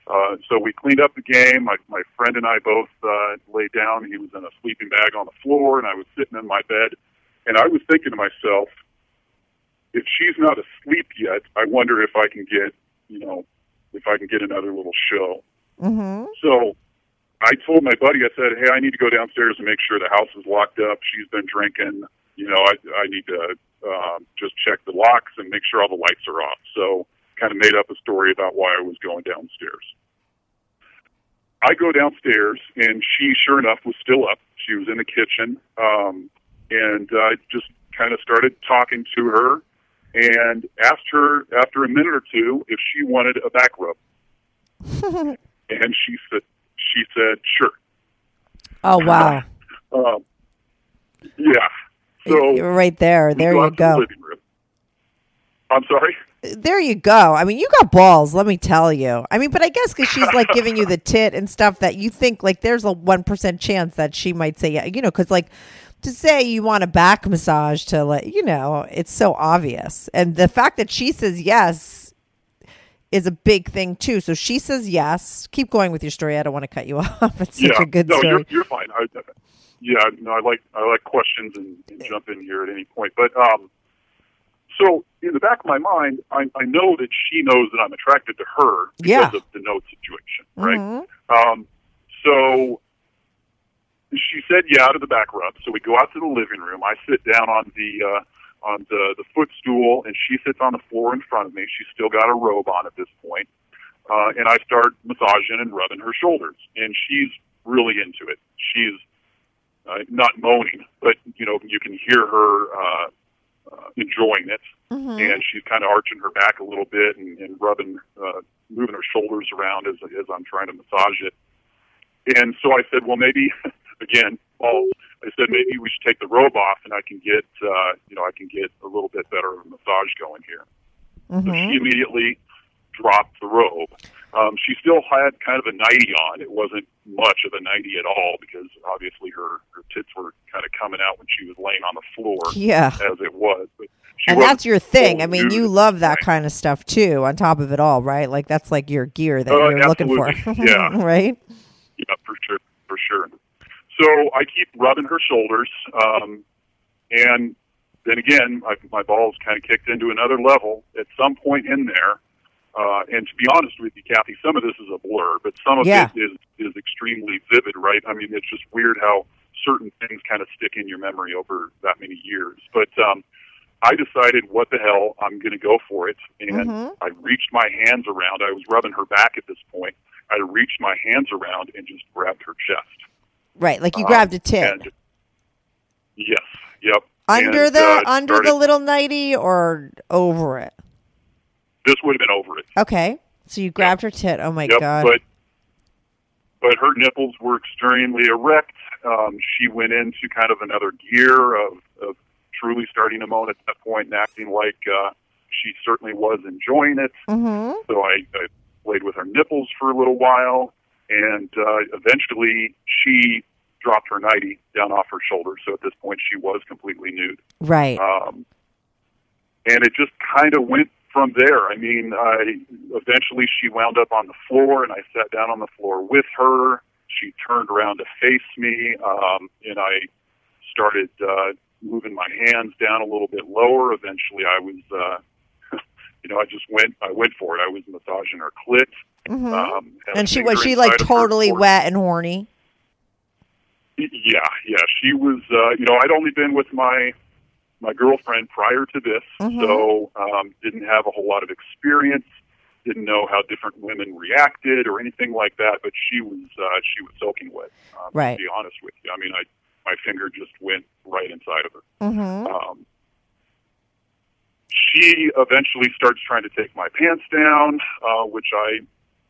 Uh, so we cleaned up the game. My, my friend and I both uh, laid down. He was in a sleeping bag on the floor, and I was sitting in my bed, and I was thinking to myself, if she's not asleep yet, I wonder if I can get, you know, if I can get another little show. Mm-hmm. So I told my buddy, I said, hey, I need to go downstairs and make sure the house is locked up. She's been drinking. You know, I, I need to uh, just check the locks and make sure all the lights are off. So kind of made up a story about why I was going downstairs. I go downstairs, and she, sure enough, was still up. She was in the kitchen, um, and I just kind of started talking to her. And asked her after a minute or two if she wanted a back rub, and she said, "She said sure." Oh wow! um, yeah, so you're right there. There you go. I'm sorry. There you go. I mean, you got balls. Let me tell you. I mean, but I guess because she's like giving you the tit and stuff that you think like there's a one percent chance that she might say yeah. You know, because like. To say you want a back massage to let, you know, it's so obvious. And the fact that she says yes is a big thing, too. So she says yes. Keep going with your story. I don't want to cut you off. It's yeah. such a good no, story. No, you're, you're fine. I, yeah, no, I like I like questions and, and jump in here at any point. But um, so in the back of my mind, I, I know that she knows that I'm attracted to her because yeah. of the note situation, right? Mm-hmm. Um, so... She said, "Yeah," to the back rub. So we go out to the living room. I sit down on the uh, on the, the footstool, and she sits on the floor in front of me. She's still got a robe on at this point, uh, and I start massaging and rubbing her shoulders. And she's really into it. She's uh, not moaning, but you know you can hear her uh, uh, enjoying it. Mm-hmm. And she's kind of arching her back a little bit and, and rubbing, uh, moving her shoulders around as as I'm trying to massage it. And so I said, "Well, maybe." Again, all, I said maybe we should take the robe off, and I can get uh, you know I can get a little bit better of a massage going here. Mm-hmm. So she immediately dropped the robe. Um, she still had kind of a nightie on. It wasn't much of a nightie at all because obviously her, her tits were kind of coming out when she was laying on the floor. Yeah, as it was. But she and that's your thing. I mean, you love that thing. Kind of stuff too. On top of it all, right? Like that's like your gear that uh, you're absolutely. Looking for. Yeah. Right. Yeah, for sure. For sure. So I keep rubbing her shoulders, um, and then again, I, my balls kind of kicked into another level at some point in there. Uh, and to be honest with you, Kathy, some of this is a blur, but some of yeah. it is, is extremely vivid, right? I mean, it's just weird how certain things kind of stick in your memory over that many years. But um, I decided, what the hell, I'm going to go for it. And mm-hmm. I reached my hands around. I was rubbing her back at this point. I reached my hands around and just grabbed her chest. Right, like you grabbed um, a tit. And, yes, yep. Under and, the uh, under started, the little nightie or over it? This would have been over it. Okay, so you grabbed yep. her tit. Oh, my yep, God. But, but her nipples were extremely erect. Um, she went into kind of another gear of, of truly starting to moan at that point and acting like uh, she certainly was enjoying it. Mm-hmm. So I, I played with her nipples for a little while. And uh, eventually, she dropped her nightie down off her shoulder. So at this point, she was completely nude. Right. Um, And it just kind of went from there. I mean, I eventually she wound up on the floor, and I sat down on the floor with her. She turned around to face me, um, and I started uh, moving my hands down a little bit lower. Eventually, I was, uh, you know, I just went, I went for it. I was massaging her clit. Mm-hmm. Um, and and she was she like totally wet and horny? Yeah, yeah. She was, uh, you know, I'd only been with my my girlfriend prior to this, mm-hmm. so um, didn't have a whole lot of experience. Didn't know how different women reacted or anything like that, but she was uh, she was soaking wet. Um, right. To be honest with you, I mean, I my finger just went right inside of her. Mm-hmm. Um, she eventually starts trying to take my pants down, uh, which I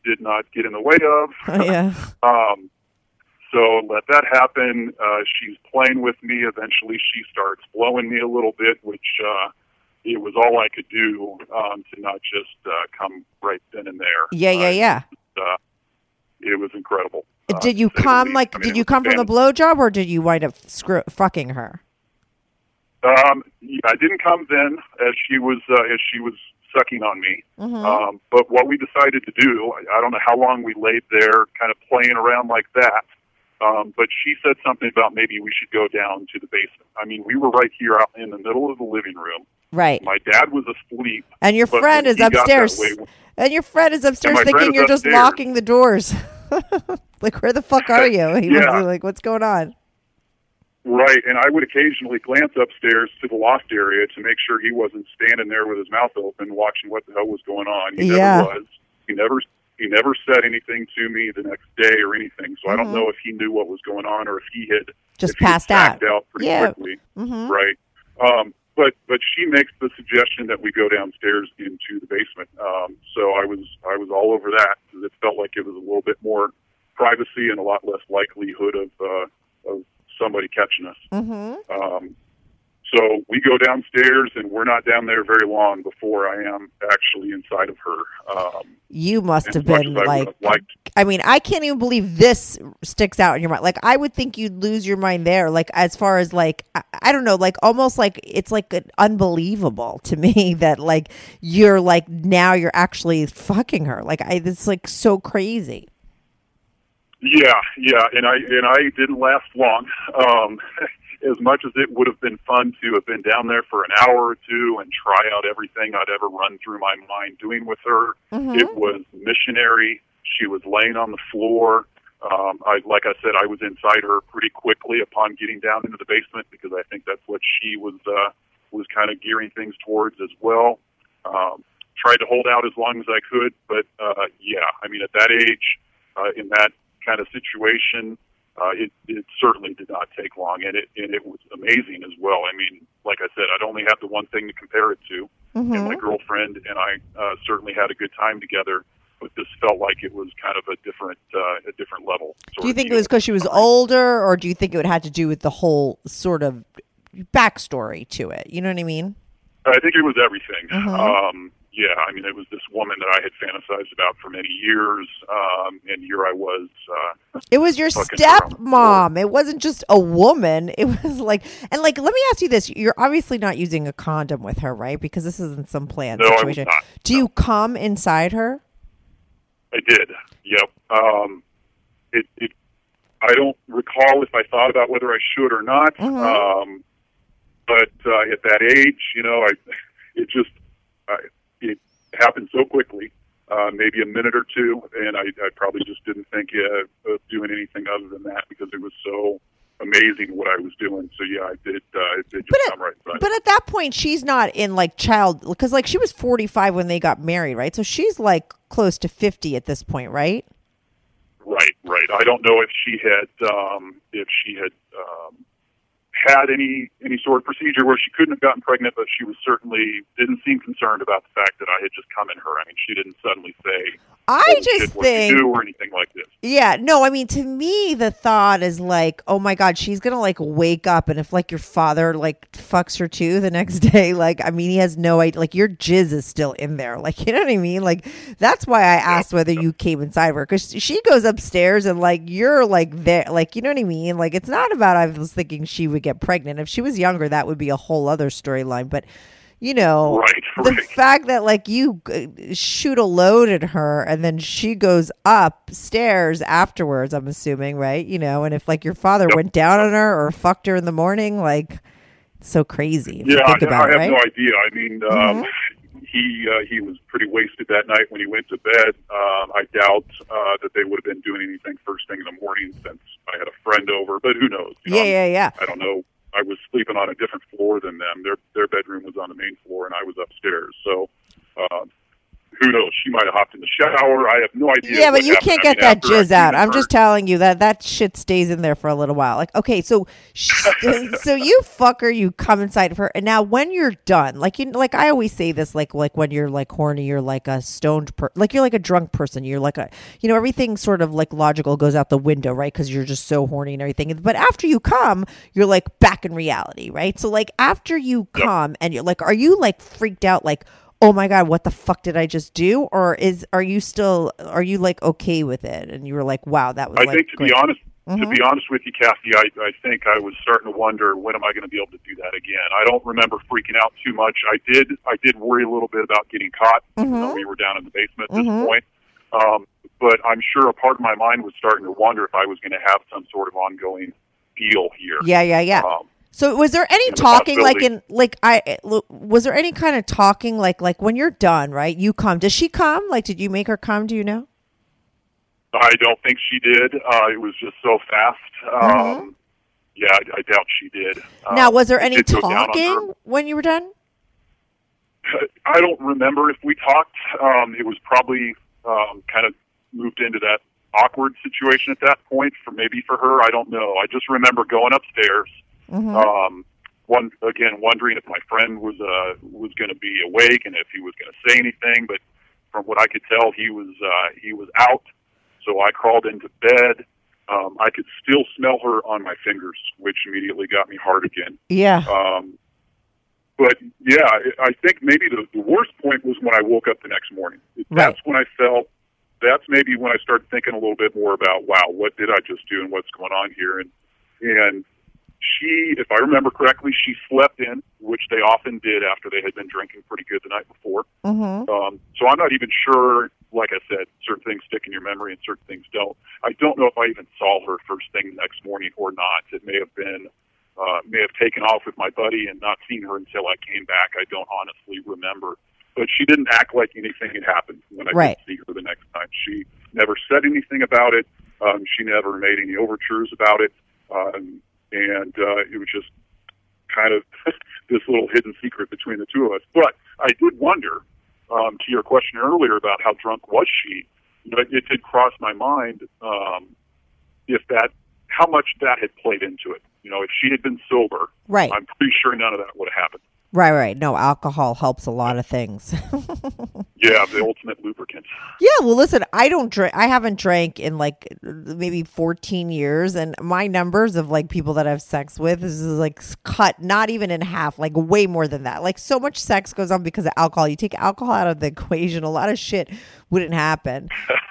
did not get in the way of. Oh, yeah. um, so let that happen. Uh, she's playing with me. Eventually, she starts blowing me a little bit, which. Uh, It was all I could do um, to not just uh, come right then and there. Yeah, yeah, yeah. Uh, it was incredible. Uh, did you come like? I mean, did you come from the blowjob, or did you wind up screw- fucking her? Um, yeah, I didn't come then, as she was uh, as she was sucking on me. Mm-hmm. Um, but what we decided to do, I, I don't know how long we laid there, kind of playing around like that. Um, but she said something about maybe we should go down to the basement. I mean, we were right here out in the middle of the living room. Right. My dad was asleep. And your friend is upstairs. Way, and your friend is upstairs thinking you're upstairs. Just locking the doors. Like, where the fuck are you? He yeah. was like, what's going on? Right. And I would occasionally glance upstairs to the loft area to make sure he wasn't standing there with his mouth open watching what the hell was going on. He yeah. never was. He never He never said anything to me the next day or anything, so mm-hmm. I don't know if he knew what was going on or if he had just passed out. out pretty yeah. quickly, mm-hmm. right? Um, but but she makes the suggestion that we go downstairs into the basement. Um, so I was I was all over that because it felt like it was a little bit more privacy and a lot less likelihood of uh, of somebody catching us. Mm-hmm. Um, so we go downstairs, and we're not down there very long before I am actually inside of her. Um, you must have been like, I, like, I mean, I can't even believe this sticks out in your mind. Like, I would think you'd lose your mind there. Like, as far as like, I, I don't know, like almost like it's like an unbelievable to me that like you're like now you're actually fucking her. Like, I it's like so crazy. Yeah, yeah, and I and I didn't last long. Um, as much as it would have been fun to have been down there for an hour or two and try out everything I'd ever run through my mind doing with her, mm-hmm. it was missionary. She was laying on the floor. Um, I, like I said, I was inside her pretty quickly upon getting down into the basement because I think that's what she was uh, was kind of gearing things towards as well. Um, tried to hold out as long as I could, but uh, yeah, I mean, at that age, uh, in that kind of situation, Uh, it, it certainly did not take long, and it and it was amazing as well. I mean, like I said, I'd only had the one thing to compare it to, mm-hmm. and my girlfriend and I uh, certainly had a good time together, but this felt like it was kind of a different uh, a different level. Do you think it was because she was older, or do you think it had to do with the whole sort of backstory to it? You know what I mean? I think it was everything. Mm-hmm. Um, yeah, I mean, it was this woman that I had fantasized about for many years, um, and here I was. Uh, it was your stepmom. It wasn't just a woman. It was like, and like, let me ask you this. You're obviously not using a condom with her, right? Because this isn't some planned no, situation. I was not. Do no. you come inside her? I did, yep. Um, it, it. I don't recall if I thought about whether I should or not, mm-hmm. um, but uh, at that age, you know, I it just... I, It happened so quickly, uh, maybe a minute or two, and I, I probably just didn't think uh, of doing anything other than that because it was so amazing what I was doing. So yeah, I did. Uh, it did just but come at, right. But. but at that point, she's not in like child because like she was forty-five when they got married, right? So she's like close to fifty at this point, right? Right, right. I don't know if she had um, if she had. Um, had any any sort of procedure where she couldn't have gotten pregnant, but she was certainly didn't seem concerned about the fact that I had just come in her. I mean, she didn't suddenly say, I just think, or anything like this. Yeah, no, I mean, to me, the thought is like, oh my God, she's going to like wake up. And if like your father like fucks her too the next day, like, I mean, he has no idea, like your jizz is still in there. Like, you know what I mean? Like, that's why I asked whether you came inside of her because she goes upstairs and like, you're like there, like, you know what I mean? Like, it's not about, I was thinking she would get pregnant. If she was younger, that would be a whole other storyline. But you know, right, right. The fact that like you shoot a load at her and then she goes upstairs afterwards, I'm assuming, right? You know, and if like your father yep. went down on her or fucked her in the morning, like it's so crazy. Yeah, think I, about I it, have right? no idea. I mean, mm-hmm. um, he uh, he was pretty wasted that night when he went to bed. Um, I doubt uh, that they would have been doing anything first thing in the morning since I had a friend over, but who knows? You know, yeah, yeah, yeah. I don't know. I was sleeping on a different floor than them. Their their bedroom was on the main floor, and I was upstairs. So, uh, who knows? She might have hopped in the shower. I have no idea. Yeah, but you happened. can't get I mean, that jizz out. I'm her. just telling you that that shit stays in there for a little while. Like, okay, so she, so you fuck her, you come inside of her, and now when you're done, like you like I always say this, like like when you're like horny, you're like a stoned person, like you're like a drunk person. You're like a you know everything sort of like logical goes out the window, right? Because you're just so horny and everything. But after you come, you're like back in reality, right? So like after you come, yep. and you're like, are you like freaked out, like? Oh my God, what the fuck did I just do? Or is are you still, are you like okay with it? And you were like, wow, that was I like think to great. be honest, mm-hmm. to be honest with you, Kathy, I, I think I was starting to wonder, when am I going to be able to do that again? I don't remember freaking out too much. I did, I did worry a little bit about getting caught. Mm-hmm. You know, we were down in the basement at this mm-hmm. point. Um, but I'm sure a part of my mind was starting to wonder if I was going to have some sort of ongoing deal here. Yeah, yeah, yeah. Um, So was there any talking like in like I was there any kind of talking like like when you're done, right? You come. Does she come? Like, did you make her come? Do you know? I don't think she did. Uh, it was just so fast. Mm-hmm. Um, yeah, I, I doubt she did. Now, was there any talking when you were done? I don't remember if we talked. Um, it was probably um, kind of moved into that awkward situation at that point for maybe for her. I don't know. I just remember going upstairs. Mm-hmm. Um, one again, wondering if my friend was uh, was going to be awake and if he was going to say anything. But from what I could tell, he was uh, he was out. So I crawled into bed. Um, I could still smell her on my fingers, which immediately got me hard again. Yeah. Um, but yeah, I think maybe the, the worst point was when I woke up the next morning. That's right. when I felt. That's maybe when I started thinking a little bit more about, wow, what did I just do and what's going on here? And and. She, if I remember correctly, she slept in, which they often did after they had been drinking pretty good the night before. Mm-hmm. Um, so I'm not even sure, like I said, certain things stick in your memory and certain things don't. I don't know if I even saw her first thing the next morning or not. It may have been, uh, may have taken off with my buddy and not seen her until I came back. I don't honestly remember. But she didn't act like anything had happened when I right. did see her the next time. She never said anything about it. Um, she never made any overtures about it. Um, And uh, it was just kind of this little hidden secret between the two of us. But I did wonder, um, to your question earlier about how drunk was she, but it did cross my mind um, if that, how much that had played into it. You know, if she had been sober, right. I'm pretty sure none of that would have happened. Right, right. No, alcohol helps a lot of things. Yeah, the ultimate lubricant. Yeah, well, listen, I don't drink. I haven't drank in like maybe fourteen years, and my numbers of like people that I have sex with is like cut not even in half, like way more than that. Like so much sex goes on because of alcohol. You take alcohol out of the equation, a lot of shit wouldn't happen.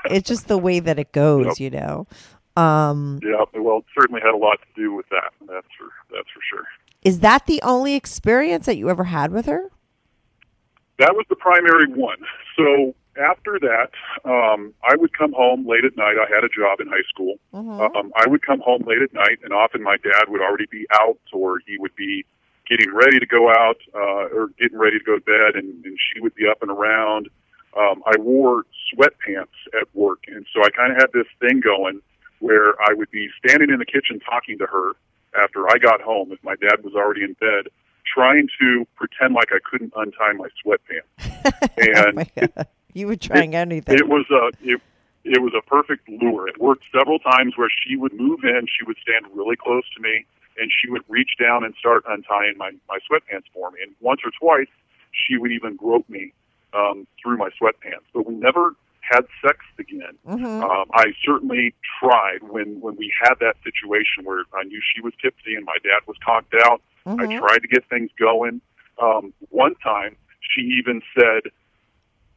It's just the way that it goes, yep. you know. Um, yeah, well, it certainly had a lot to do with that. That's for that's for sure. Is that the only experience that you ever had with her? That was the primary one. So after that, um, I would come home late at night. I had a job in high school. Mm-hmm. Um, I would come home late at night, and often my dad would already be out, or he would be getting ready to go out uh, or getting ready to go to bed, and, and she would be up and around. Um, I wore sweatpants at work, and so I kind of had this thing going where I would be standing in the kitchen talking to her, after I got home, if my dad was already in bed, trying to pretend like I couldn't untie my sweatpants. And oh my God. You were trying it, anything. It was a it, it was a perfect lure. It worked several times where she would move in, she would stand really close to me, and she would reach down and start untying my, my sweatpants for me. And once or twice, she would even grope me um, through my sweatpants. But we never had sex again. Mm-hmm. Um, I certainly tried when, when we had that situation where I knew she was tipsy and my dad was conked out. Mm-hmm. I tried to get things going. Um, one time, she even said,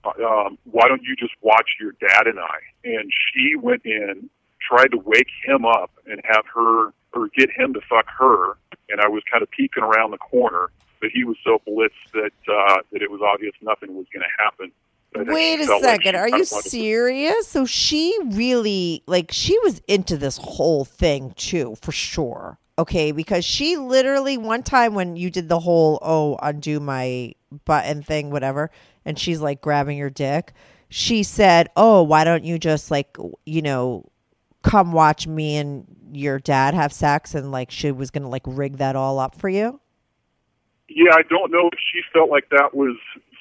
um, why don't you just watch your dad and I? And she went in, tried to wake him up and have her, or get him to fuck her. And I was kind of peeking around the corner. but he was so blitzed that uh, that it was obvious nothing was going to happen. But Wait a second. Like Are you serious? So she really, like, she was into this whole thing, too, for sure. Okay, because she literally, one time when you did the whole, oh, undo my button thing, whatever, and she's, like, grabbing your dick, she said, oh, why don't you just, like, you know, come watch me and your dad have sex, and, like, she was going to, like, rig that all up for you? Yeah, I don't know if she felt like that was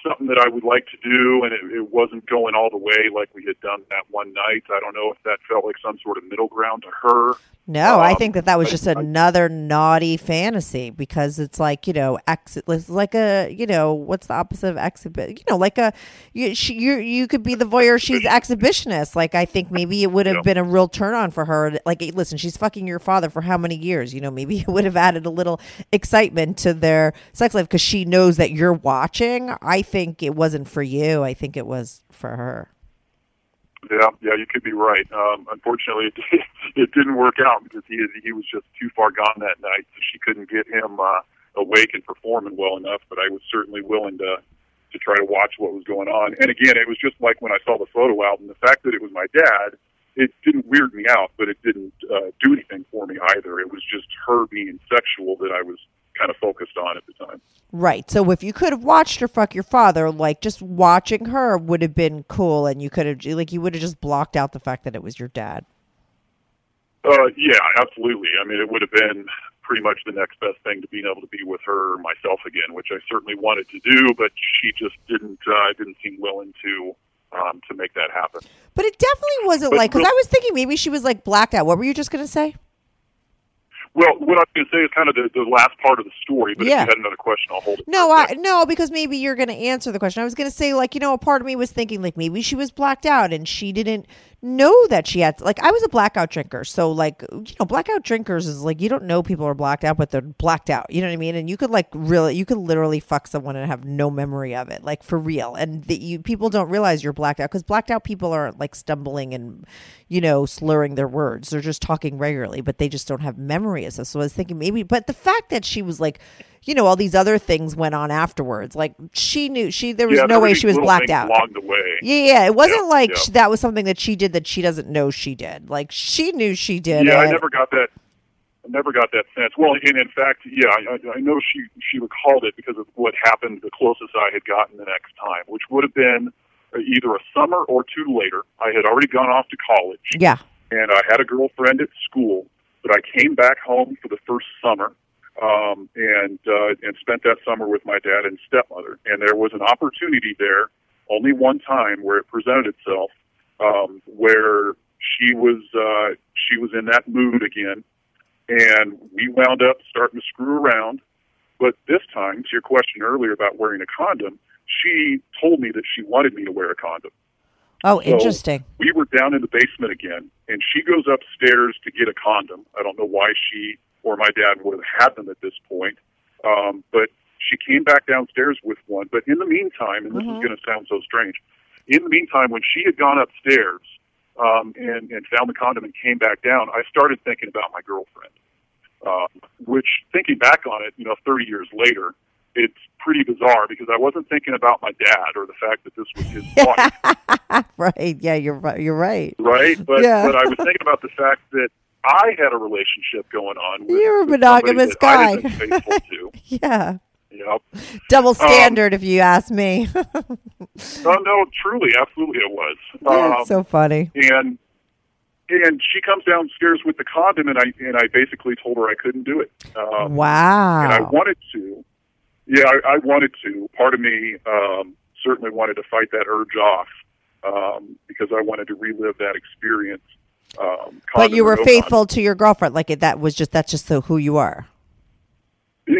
something that I would like to do, and it, it wasn't going all the way like we had done that one night. I don't know if that felt like some sort of middle ground to her. No, um, I think that that was just I, another I, naughty fantasy, because it's like, you know, ex- like a, you know, what's the opposite of exhibit? You know, like a, you she, you, you could be the voyeur. She's exhibitionist. Like, I think maybe it would have yeah. been a real turn on for her. Like, listen, she's fucking your father for how many years? You know, maybe it would have added a little excitement to their sex life because she knows that you're watching. I think it wasn't for you. I think it was for her. Yeah, yeah, you could be right. Um, unfortunately, it, did, it didn't work out because he he was just too far gone that night, so she couldn't get him uh, awake and performing well enough. But I was certainly willing to to try to watch what was going on. And again, it was just like when I saw the photo album. The fact that it was my dad, it didn't weird me out, but it didn't uh, do anything for me either. It was just her being sexual that I was kind of focused on at the time. Right. So if you could have watched her fuck your father, like, just watching her would have been cool, and you could have, like, you would have just blocked out the fact that it was your dad. Uh, yeah, absolutely. I mean, it would have been pretty much the next best thing to being able to be with her myself again, which I certainly wanted to do, but she just didn't, uh, didn't seem willing to um, to make that happen. But it definitely wasn't but, like, because I was thinking maybe she was, like, blacked out. What were you just going to say? Well, what I was going to say is kind of the, the last part of the story, but yeah. if you had another question, I'll hold it. No, I, no, because maybe you're going to answer the question. I was going to say, like, you know, a part of me was thinking, like, maybe she was blacked out and she didn't know that she had, like, I was a blackout drinker. So, like, you know, blackout drinkers is like, you don't know people are blacked out, but they're blacked out. You know what I mean? And you could, like, really, you could literally fuck someone and have no memory of it, like, for real. And the, you people don't realize you're blacked out because blacked out people aren't, like, stumbling and, you know, slurring their words. They're just talking regularly, but they just don't have memory. So, so I was thinking maybe, but the fact that she was like, you know, all these other things went on afterwards. Like, she knew she there was yeah, no there way she was blacked out. Along the way. Yeah, yeah. It wasn't yeah, like yeah. She, that was something that she did that she doesn't know she did. Like, she knew she did. Yeah, it. I never got that. I never got that sense. Well, and in fact, yeah, I, I know she she recalled it because of what happened. The closest I had gotten the next time, which would have been either a summer or two later. I had already gone off to college. Yeah, and I had a girlfriend at school. But I came back home for the first summer um, and uh, and spent that summer with my dad and stepmother. And there was an opportunity there, only one time, where it presented itself, um, where she was uh, she was in that mood again, and we wound up starting to screw around. But this time, to your question earlier about wearing a condom, she told me that she wanted me to wear a condom. Oh, interesting. So we were down in the basement again, and she goes upstairs to get a condom. I don't know why she or my dad would have had them at this point, um, but she came back downstairs with one. But in the meantime, and this mm-hmm. is going to sound so strange, in the meantime, when she had gone upstairs um, and, and found the condom and came back down, I started thinking about my girlfriend, uh, which, thinking back on it, you know, thirty years later, it's pretty bizarre because I wasn't thinking about my dad or the fact that this was his wife. Right. Yeah, you're right. You're right. Right. But, yeah. but I was thinking about the fact that I had a relationship going on. With, you're a monogamous guy. I had been faithful to. Yeah. Yep. Double standard, um, if you ask me. Oh, uh, no, truly. Absolutely. It was. Yeah, um, so funny. And, And she comes downstairs with the condom, and I, and I basically told her I couldn't do it. Um, wow. And I wanted to. Yeah, I, I wanted to. Part of me um, certainly wanted to fight that urge off um, because I wanted to relive that experience. Um, but you were faithful on. to your girlfriend, like that was just that's just the, who you are. Yeah,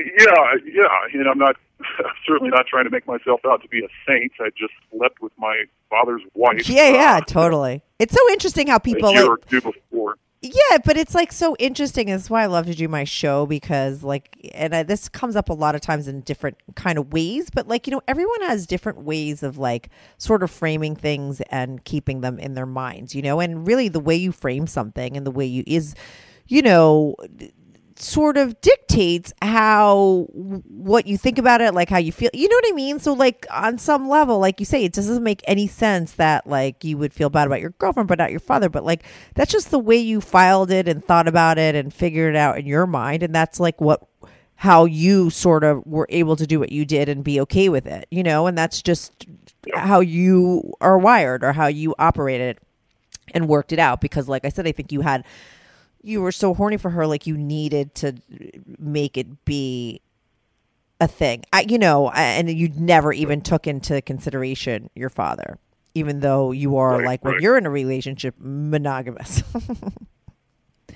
yeah, and I'm not I'm certainly not trying to make myself out to be a saint. I just slept with my father's wife. Yeah, uh, yeah, totally. It's so interesting how people a year like or two before. Yeah, but it's, like, so interesting. That's why I love to do my show because, like, and I, this comes up a lot of times in different kind of ways. But, like, you know, everyone has different ways of, like, sort of framing things and keeping them in their minds, you know. And really the way you frame something and the way you is, you know, sort of dictates how, what you think about it, like how you feel, you know what I mean? So like on some level, like you say, it doesn't make any sense that like you would feel bad about your girlfriend, but not your father. But like, that's just the way you filed it and thought about it and figured it out in your mind. And that's like what, how you sort of were able to do what you did and be okay with it, you know? And that's just how you are wired or how you operated and worked it out. Because like I said, I think you had, you were so horny for her, like you needed to make it be a thing, I, you know, and you never even took into consideration your father, even though you are right, like right. when you're in a relationship, monogamous.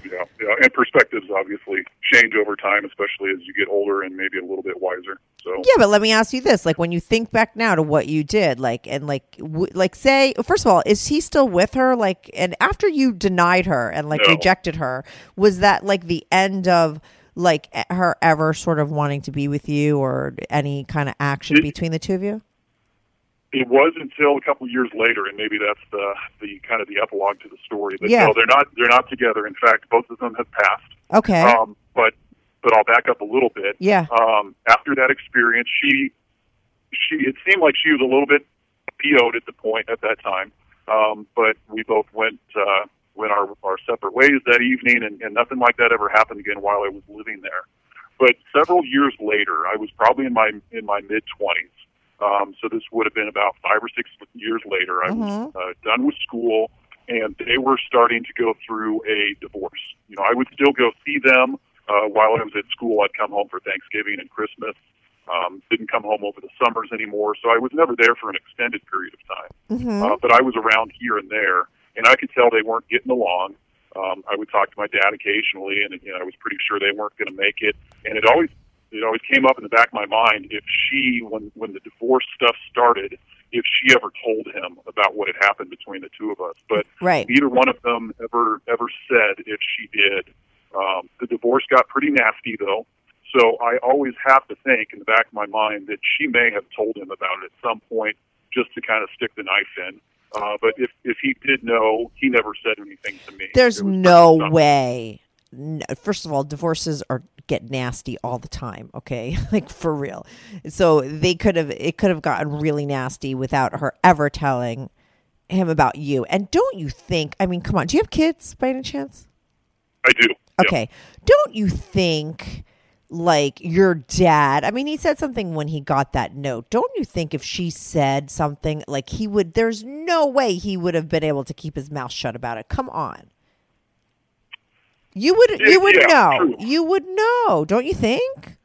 Yeah, yeah, and perspectives obviously change over time, especially as you get older and maybe a little bit wiser. So yeah, but let me ask you this: like, when you think back now to what you did, like, and like, w- like, say, first of all, is he still with her? Like, and after you denied her and like no. rejected her, was that like the end of like her ever sort of wanting to be with you or any kind of action it, between the two of you? It was until a couple of years later, and maybe that's the the kind of the epilogue to the story. But yeah. no, they're not they're not together. In fact, both of them have passed. Okay. Um, but but I'll back up a little bit. Yeah. Um, after that experience, she she it seemed like she was a little bit P O'd at the point at that time. Um, but we both went uh, went our our separate ways that evening, and, and nothing like that ever happened again while I was living there. But several years later, I was probably in my in my mid twenties. Um, so this would have been about five or six years later. I mm-hmm. was uh, done with school, and they were starting to go through a divorce. You know, I would still go see them uh, while I was at school. I'd come home for Thanksgiving and Christmas. Um, didn't come home over the summers anymore, so I was never there for an extended period of time. Mm-hmm. Uh, but I was around here and there, and I could tell they weren't getting along. Um, I would talk to my dad occasionally, and you know, I was pretty sure they weren't going to make it. And it always... It always came up in the back of my mind if she, when when the divorce stuff started, if she ever told him about what had happened between the two of us. But right. neither one of them ever ever said if she did. Um, the divorce got pretty nasty, though. So I always have to think in the back of my mind that she may have told him about it at some point just to kind of stick the knife in. Uh, but if, if he did know, he never said anything to me. There's no way. No, first of all, divorces are get nasty all the time. Okay. Like for real. So they could have, it could have gotten really nasty without her ever telling him about you. And don't you think, I mean, come on, do you have kids by any chance? I do. Okay. Yeah. Don't you think like your dad, I mean, he said something when he got that note. Don't you think if she said something like he would, there's no way he would have been able to keep his mouth shut about it. Come on. You would, you would yeah, know. True. You would know, don't you think?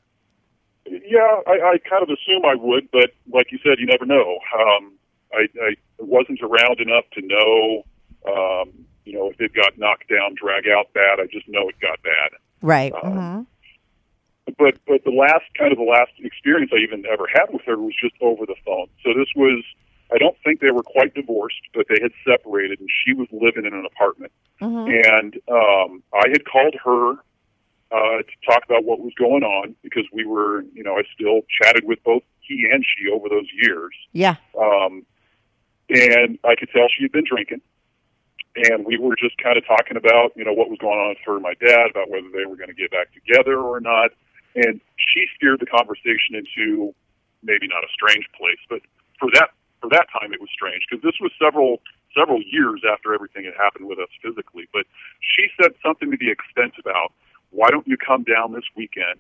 Yeah, I, I kind of assume I would, but like you said, you never know. Um, I, I wasn't around enough to know, um, you know, if it got knocked down, drag out bad. I just know it got bad. Right. Um, mm-hmm. But but the last kind of the last experience I even ever had with her was just over the phone. So this was. I don't think they were quite divorced, but they had separated, and she was living in an apartment. Mm-hmm. And um, I had called her uh, to talk about what was going on because we were, you know, I still chatted with both he and she over those years. Yeah. Um, and I could tell she had been drinking. And we were just kind of talking about, you know, what was going on with her and my dad, about whether they were going to get back together or not. And she steered the conversation into maybe not a strange place, but for that For that time, it was strange because this was several several years after everything had happened with us physically. But she said something to the extent about, "Why don't you come down this weekend?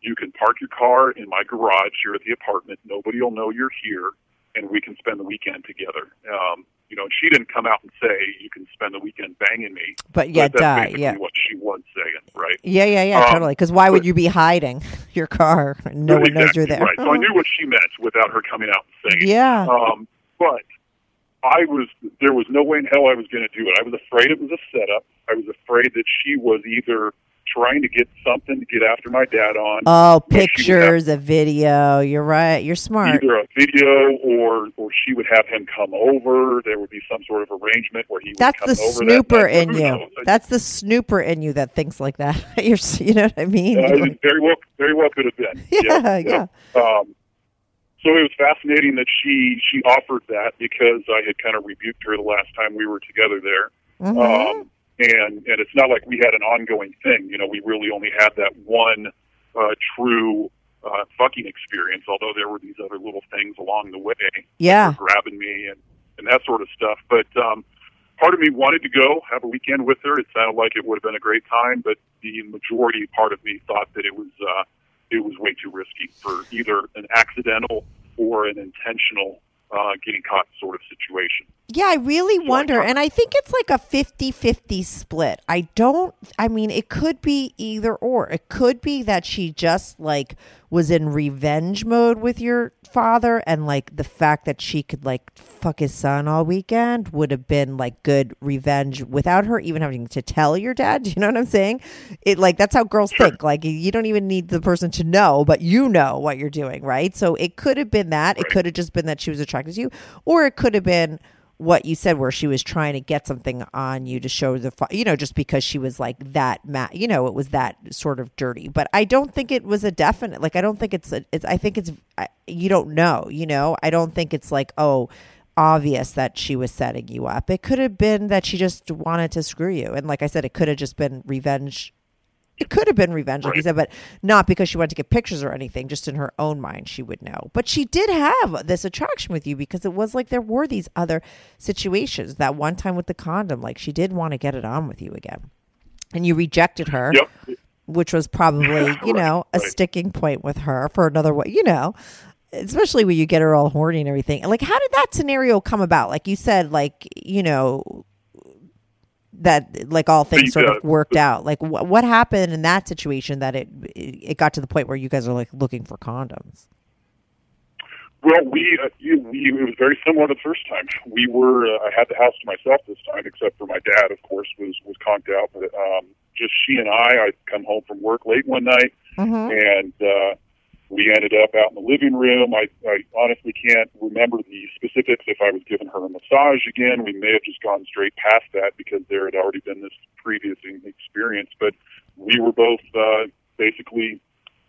You can park your car in my garage here at the apartment. Nobody will know you're here, and we can spend the weekend together." Um, you know, she didn't come out and say, "You can spend the weekend banging me," but yeah, but that's basically yeah. what she was saying, right? Yeah, yeah, yeah, um, totally. Because why but, would you be hiding your car? No one exactly knows you're there. Right. So I knew what she meant without her coming out and saying it. Yeah. Um, but I was there was no way in hell I was going to do it. I was afraid it was a setup. I was afraid that she was either trying to get something to get after my dad on. Oh, pictures, a video. You're right. You're smart. Either a video or or she would have him come over. There would be some sort of arrangement where he would come over. That's the snooper in you. That's the snooper in you that thinks like that. You're, you know what I mean? Uh, it very well, very well could have been. Yeah, yeah. yeah. Um, so it was fascinating that she, she offered that because I had kind of rebuked her the last time we were together there. Mm-hmm. Um, And, and it's not like we had an ongoing thing. You know, we really only had that one uh, true uh, fucking experience, although there were these other little things along the way. Yeah. Grabbing me and, and that sort of stuff. But um, part of me wanted to go have a weekend with her. It sounded like it would have been a great time, but the majority part of me thought that it was uh, it was way too risky for either an accidental or an intentional Uh, getting caught sort of situation. Yeah, I really so wonder. I and I think it's like a fifty-fifty split. I don't, I mean, it could be either or. It could be that she just like was in revenge mode with your father, and like the fact that she could like fuck his son all weekend would have been like good revenge without her even having to tell your dad. Do you know what I'm saying? It like, that's how girls sure. think. Like you don't even need the person to know, but you know what you're doing, right? So it could have been that. Right. It could have just been that she was attracted to you, or it could have been what you said, where she was trying to get something on you to show the, you know, just because she was like that, ma- you know, it was that sort of dirty. But I don't think it was a definite, like, I don't think it's, a, it's I think it's, I, you don't know, you know, I don't think it's like, oh, obvious that she was setting you up. It could have been that she just wanted to screw you. And like I said, it could have just been revenge. It could have been revenge, like you said, but not because she wanted to get pictures or anything. Just in her own mind, she would know. But she did have this attraction with you because it was like there were these other situations. That one time with the condom, like she did want to get it on with you again. And you rejected her, yep. which was probably, you know, a right. sticking point with her for another way, you know, especially when you get her all horny and everything. Like, how did that scenario come about? Like you said, like, you know, that like all things sort of worked out. Like wh- what happened in that situation that it it got to the point where you guys are like looking for condoms? Well, we, uh, you, we it was very similar to the first time. We were uh, I had the house to myself this time, except for my dad, of course, was was conked out. But um, just she and I. I'd come home from work late one night, mm-hmm. and uh, we ended up out in the living room. I, I honestly can't remember the specifics if I was giving her a massage again. We may have just gone straight past that because there had already been this previous experience. But we were both uh, basically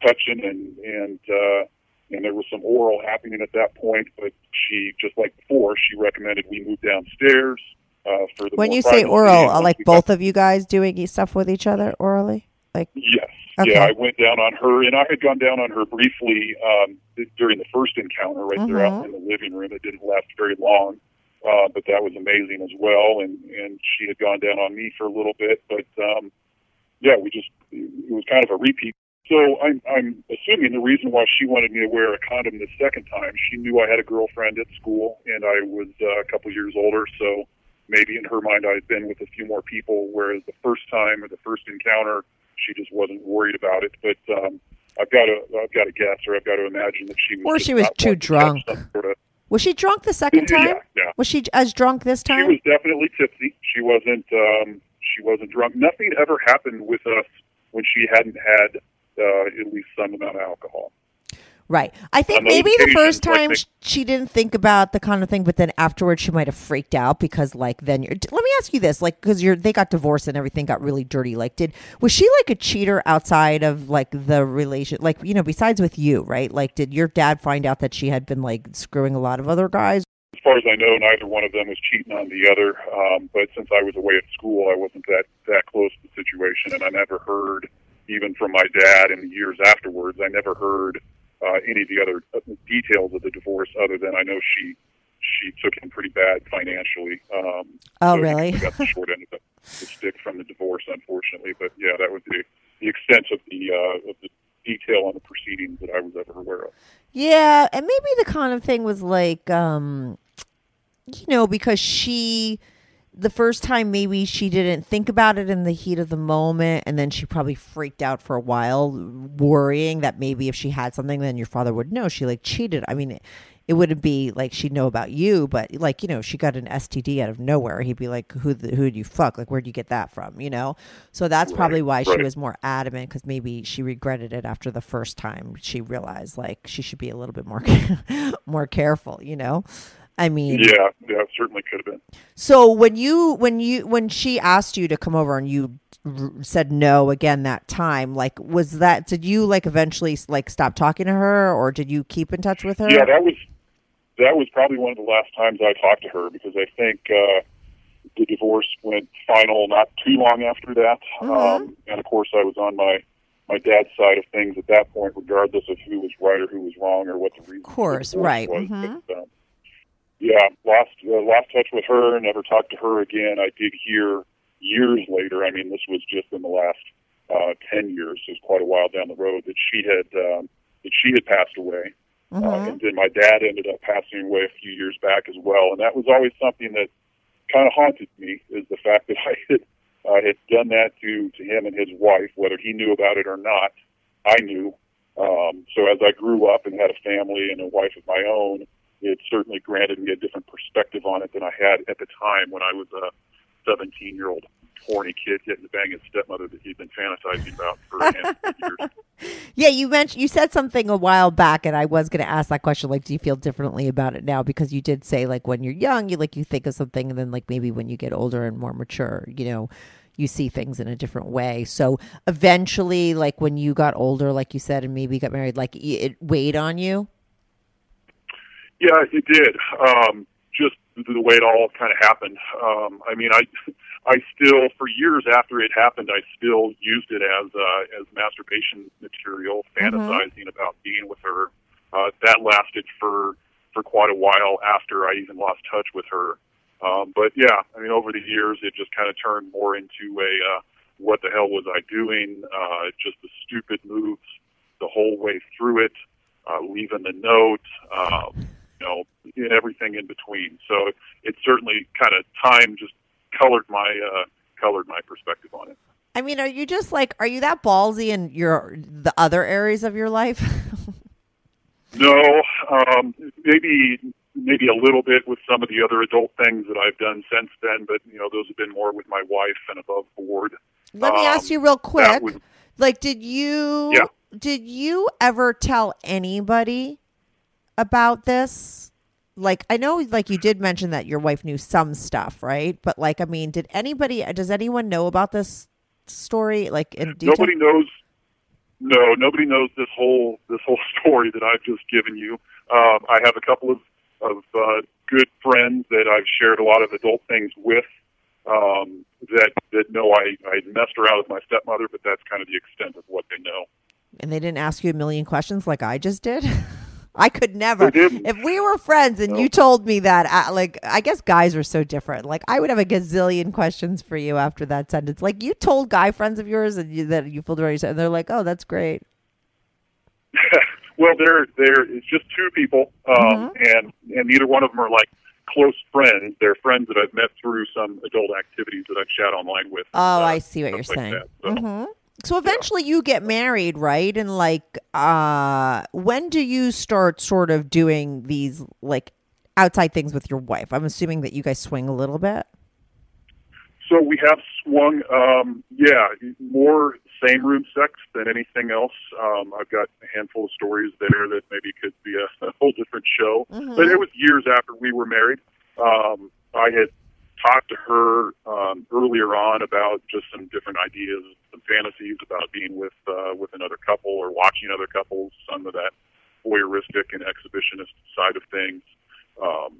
touching, and and, uh, and there was some oral happening at that point. But she, just like before, she recommended we move downstairs uh, for the When you say oral, are like both of you guys doing stuff with each other orally? Like, yes. Okay. Yeah, I went down on her, and I had gone down on her briefly um, during the first encounter right mm-hmm. there out in the living room. It didn't last very long, uh, but that was amazing as well, and, and she had gone down on me for a little bit. But, um, yeah, we just it was kind of a repeat. So I'm, I'm assuming the reason why she wanted me to wear a condom the second time, she knew I had a girlfriend at school, and I was uh, a couple years older, so maybe in her mind I had been with a few more people, whereas the first time or the first encounter, she just wasn't worried about it, but um, I've got to, I've got to guess, or I've got to imagine that she was. Or she was too drunk. Sort of... Was she drunk the second time? Yeah, yeah. Was she as drunk this time? She was definitely tipsy. She wasn't. Um, she wasn't drunk. Nothing ever happened with us when she hadn't had uh, at least some amount of alcohol. Right. I think maybe occasions, the first time like, she didn't think about the kind of thing, but then afterwards she might have freaked out because like then you're, let me ask you this, like, cause you're, they got divorced and everything got really dirty. Like did, was she like a cheater outside of like the relation, like, you know, besides with you, right? Like did your dad find out that she had been like screwing a lot of other guys? As far as I know, neither one of them was cheating on the other. Um, but since I was away at school, I wasn't that, that close to the situation. And I never heard, even from my dad in the years afterwards, I never heard Uh, any of the other details of the divorce, other than I know she she took him pretty bad financially. Um, oh, so really? Got the short end of the, the stick from the divorce, unfortunately. But yeah, that was the the extent of the uh, of the detail on the proceedings that I was ever aware of. Yeah, and maybe the kind of thing was like, um, you know, because she. The first time maybe she didn't think about it in the heat of the moment, and then she probably freaked out for a while, worrying that maybe if she had something then your father would know she like cheated. I mean, it, it wouldn't be like she'd know about you, but like, you know, she got an S T D out of nowhere. He'd be like, who the, who'd you fuck? Like, where'd you get that from? You know? So that's right, probably why right. she was more adamant, because maybe she regretted it after the first time. She realized like she should be a little bit more more careful, you know? I mean, yeah, yeah, it certainly could have been. So when you, when you, when she asked you to come over and you r- said no again that time, like, was that, did you like eventually like stop talking to her, or did you keep in touch with her? Yeah, that was, that was probably one of the last times I talked to her, because I think, uh, The divorce went final not too long after that. Mm-hmm. Um, and, of course, I was on my, my dad's side of things at that point, regardless of who was right or who was wrong or what the reason was. Of course, right. Was. Mm-hmm. But, um, yeah, lost, uh, lost touch with her, never talked to her again. I did hear years later, I mean, this was just in the last uh, ten years, so it was quite a while down the road, that she had, um, that she had passed away. Mm-hmm. Uh, and then my dad ended up passing away a few years back as well. And that was always something that kind of haunted me, is the fact that I had, uh, had done that to, to him and his wife, whether he knew about it or not. I knew. Um, so as I grew up and had a family and a wife of my own, it certainly granted me a different perspective on it than I had at the time when I was a seventeen-year-old horny kid getting to bang his stepmother that he'd been fantasizing about for a handful of years. Yeah, you mentioned, you said something a while back, and I was going to ask that question, like, do you feel differently about it now? Because you did say, like, when you're young, you like you think of something, and then, like, maybe when you get older and more mature, you know, you see things in a different way. So eventually, like, when you got older, like you said, and maybe got married, like, it weighed on you? Yeah, it did. Um, just the way it all kind of happened. Um, I mean, I... I still, for years after it happened, I still used it as uh, as masturbation material, fantasizing mm-hmm. about being with her. Uh, that lasted for, for quite a while after I even lost touch with her. Um, but yeah, I mean, over the years, it just kind of turned more into a uh, what the hell was I doing? Uh, just the stupid moves the whole way through it, uh, leaving the note. Uh, you know, everything in between. So it certainly kind of time just. Colored my uh, colored my perspective on it. I mean, are you just like, are you that ballsy in your the other areas of your life? No, um, maybe maybe a little bit with some of the other adult things that I've done since then, but you know, those have been more with my wife and above board. Let um, me ask you real quick: was, like, did you yeah. did you ever tell anybody about this? Like, I know, like, you did mention that your wife knew some stuff, right? But, like, I mean, did anybody, does anyone know about this story? Like, in detail? Nobody knows. No, nobody knows this whole this whole story that I've just given you. Um, I have a couple of, of uh, good friends that I've shared a lot of adult things with um, that, that know I, I messed around with my stepmother, but that's kind of the extent of what they know. And they didn't ask you a million questions like I just did? I could never. If we were friends and no. you told me that, I, like, I guess guys are so different. Like, I would have a gazillion questions for you after that sentence. Like, you told guy friends of yours and you, that you filled around, and they're like, "Oh, that's great." Well, they're they're it's just two people, um, uh-huh. and and neither one of them are like close friends. They're friends that I've met through some adult activities that I've chat online with. Oh, uh, I see what you're like saying. That, so. Mm-hmm. So eventually you get married, right? And like, uh, when do you start sort of doing these like outside things with your wife? I'm assuming that you guys swing a little bit. So we have swung, um, yeah, more same room sex than anything else. Um, I've got a handful of stories there that maybe could be a, a whole different show. Mm-hmm. But it was years after we were married. Um, I had talked to her um, earlier on about just some different ideas, some fantasies about being with uh, with another couple or watching other couples, some of that voyeuristic and exhibitionist side of things. Um,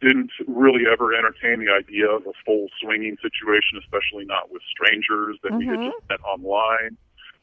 didn't really ever entertain the idea of a full swinging situation, especially not with strangers that mm-hmm. we had just met online.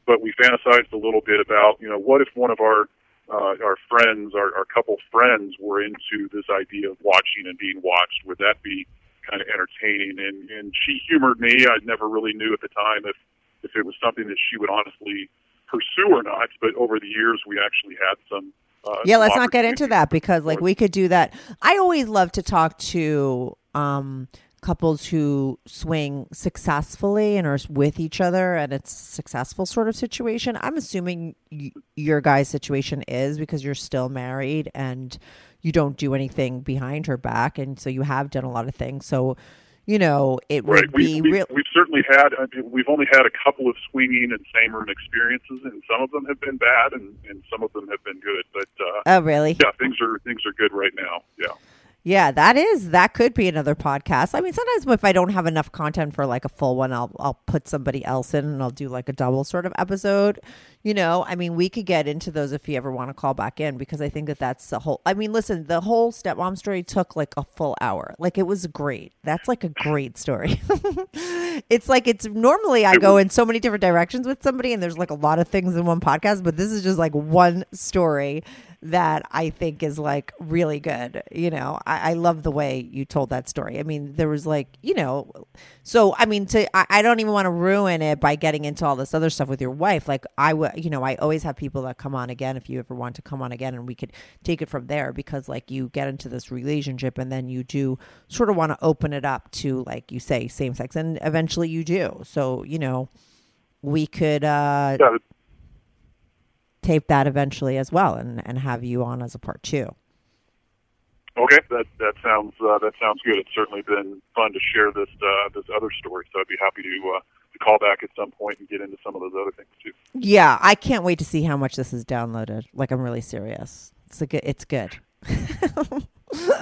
But we fantasized a little bit about, you know, what if one of our Uh, our friends, our, our couple friends were into this idea of watching and being watched? Would that be kind of entertaining? And, and she humored me. I never really knew at the time if, if it was something that she would honestly pursue or not. But over the years, we actually had some. Uh, yeah, let's not get into that because, like, we could do that. I always love to talk to um, couples who swing successfully and are with each other, and it's a successful sort of situation. I'm assuming y- your guys' situation is because you're still married and you don't do anything behind her back, and so you have done a lot of things. So, you know, it would right. be... We've, real- we've certainly had... I mean, we've only had a couple of swinging and same room experiences, and some of them have been bad, and, and some of them have been good. But uh, oh, really? Yeah, things are things are good right now, yeah. Yeah, that is, that could be another podcast. I mean, sometimes if I don't have enough content for like a full one, I'll I'll put somebody else in and I'll do like a double sort of episode. You know, I mean, we could get into those if you ever want to call back in, because I think that that's the whole, I mean, listen, the whole stepmom story took like a full hour. Like it was great. That's like a great story. It's like, it's normally I go in so many different directions with somebody and there's like a lot of things in one podcast, but this is just like one story that I think is like really good. You know, I, I love the way you told that story. I mean, there was like, you know, so I mean, to I, I don't even want to ruin it by getting into all this other stuff with your wife. Like I would, you know, I always have people that come on again, if you ever want to come on again, and we could take it from there, because like you get into this relationship and then you do sort of want to open it up to, like you say, same sex, and eventually you do. So, you know, we could, uh, yeah. tape that eventually as well, and, and have you on as a part two. Okay, that that sounds uh, that sounds good. It's certainly been fun to share this uh, this other story, so I'd be happy to, uh, to call back at some point and get into some of those other things too. Yeah, I can't wait to see how much this is downloaded. Like, I'm really serious. It's a good. It's good.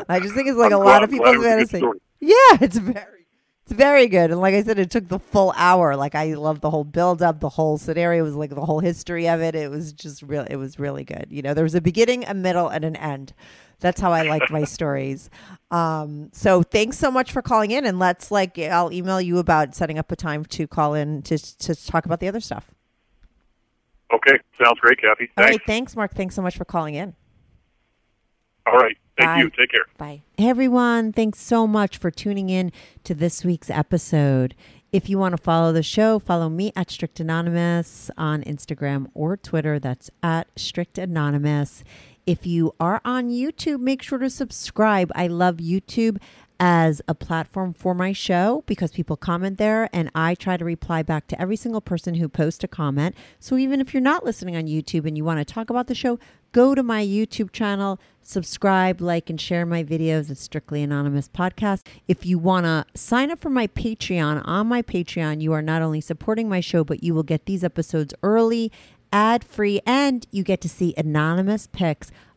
I just think it's like I'm a glad, lot of people's fantasy. Yeah, it's very. It's very good. And like I said, it took the full hour. Like I love the whole build up, the whole scenario, was like the whole history of it. It was just real. It was really good. You know, there was a beginning, a middle, and an end. That's how I like my stories. Um, so thanks so much for calling in, and let's like, I'll email you about setting up a time to call in to, to talk about the other stuff. Okay. Sounds great, Kathy. Thanks. All right. Thanks, Mark. Thanks so much for calling in. All right. Thank Bye. You. Take care. Bye. Hey, everyone. Thanks so much for tuning in to this week's episode. If you want to follow the show, follow me at Strict Anonymous on Instagram or Twitter. That's at Strict Anonymous. If you are on YouTube, make sure to subscribe. I love YouTube as a platform for my show because people comment there and I try to reply back to every single person who posts a comment. So even if you're not listening on YouTube and you want to talk about the show, go to my YouTube channel, subscribe, like, and share my videos at Strictly Anonymous Podcast. If you want to sign up for my Patreon, on my Patreon, you are not only supporting my show, but you will get these episodes early, ad-free, and you get to see anonymous pics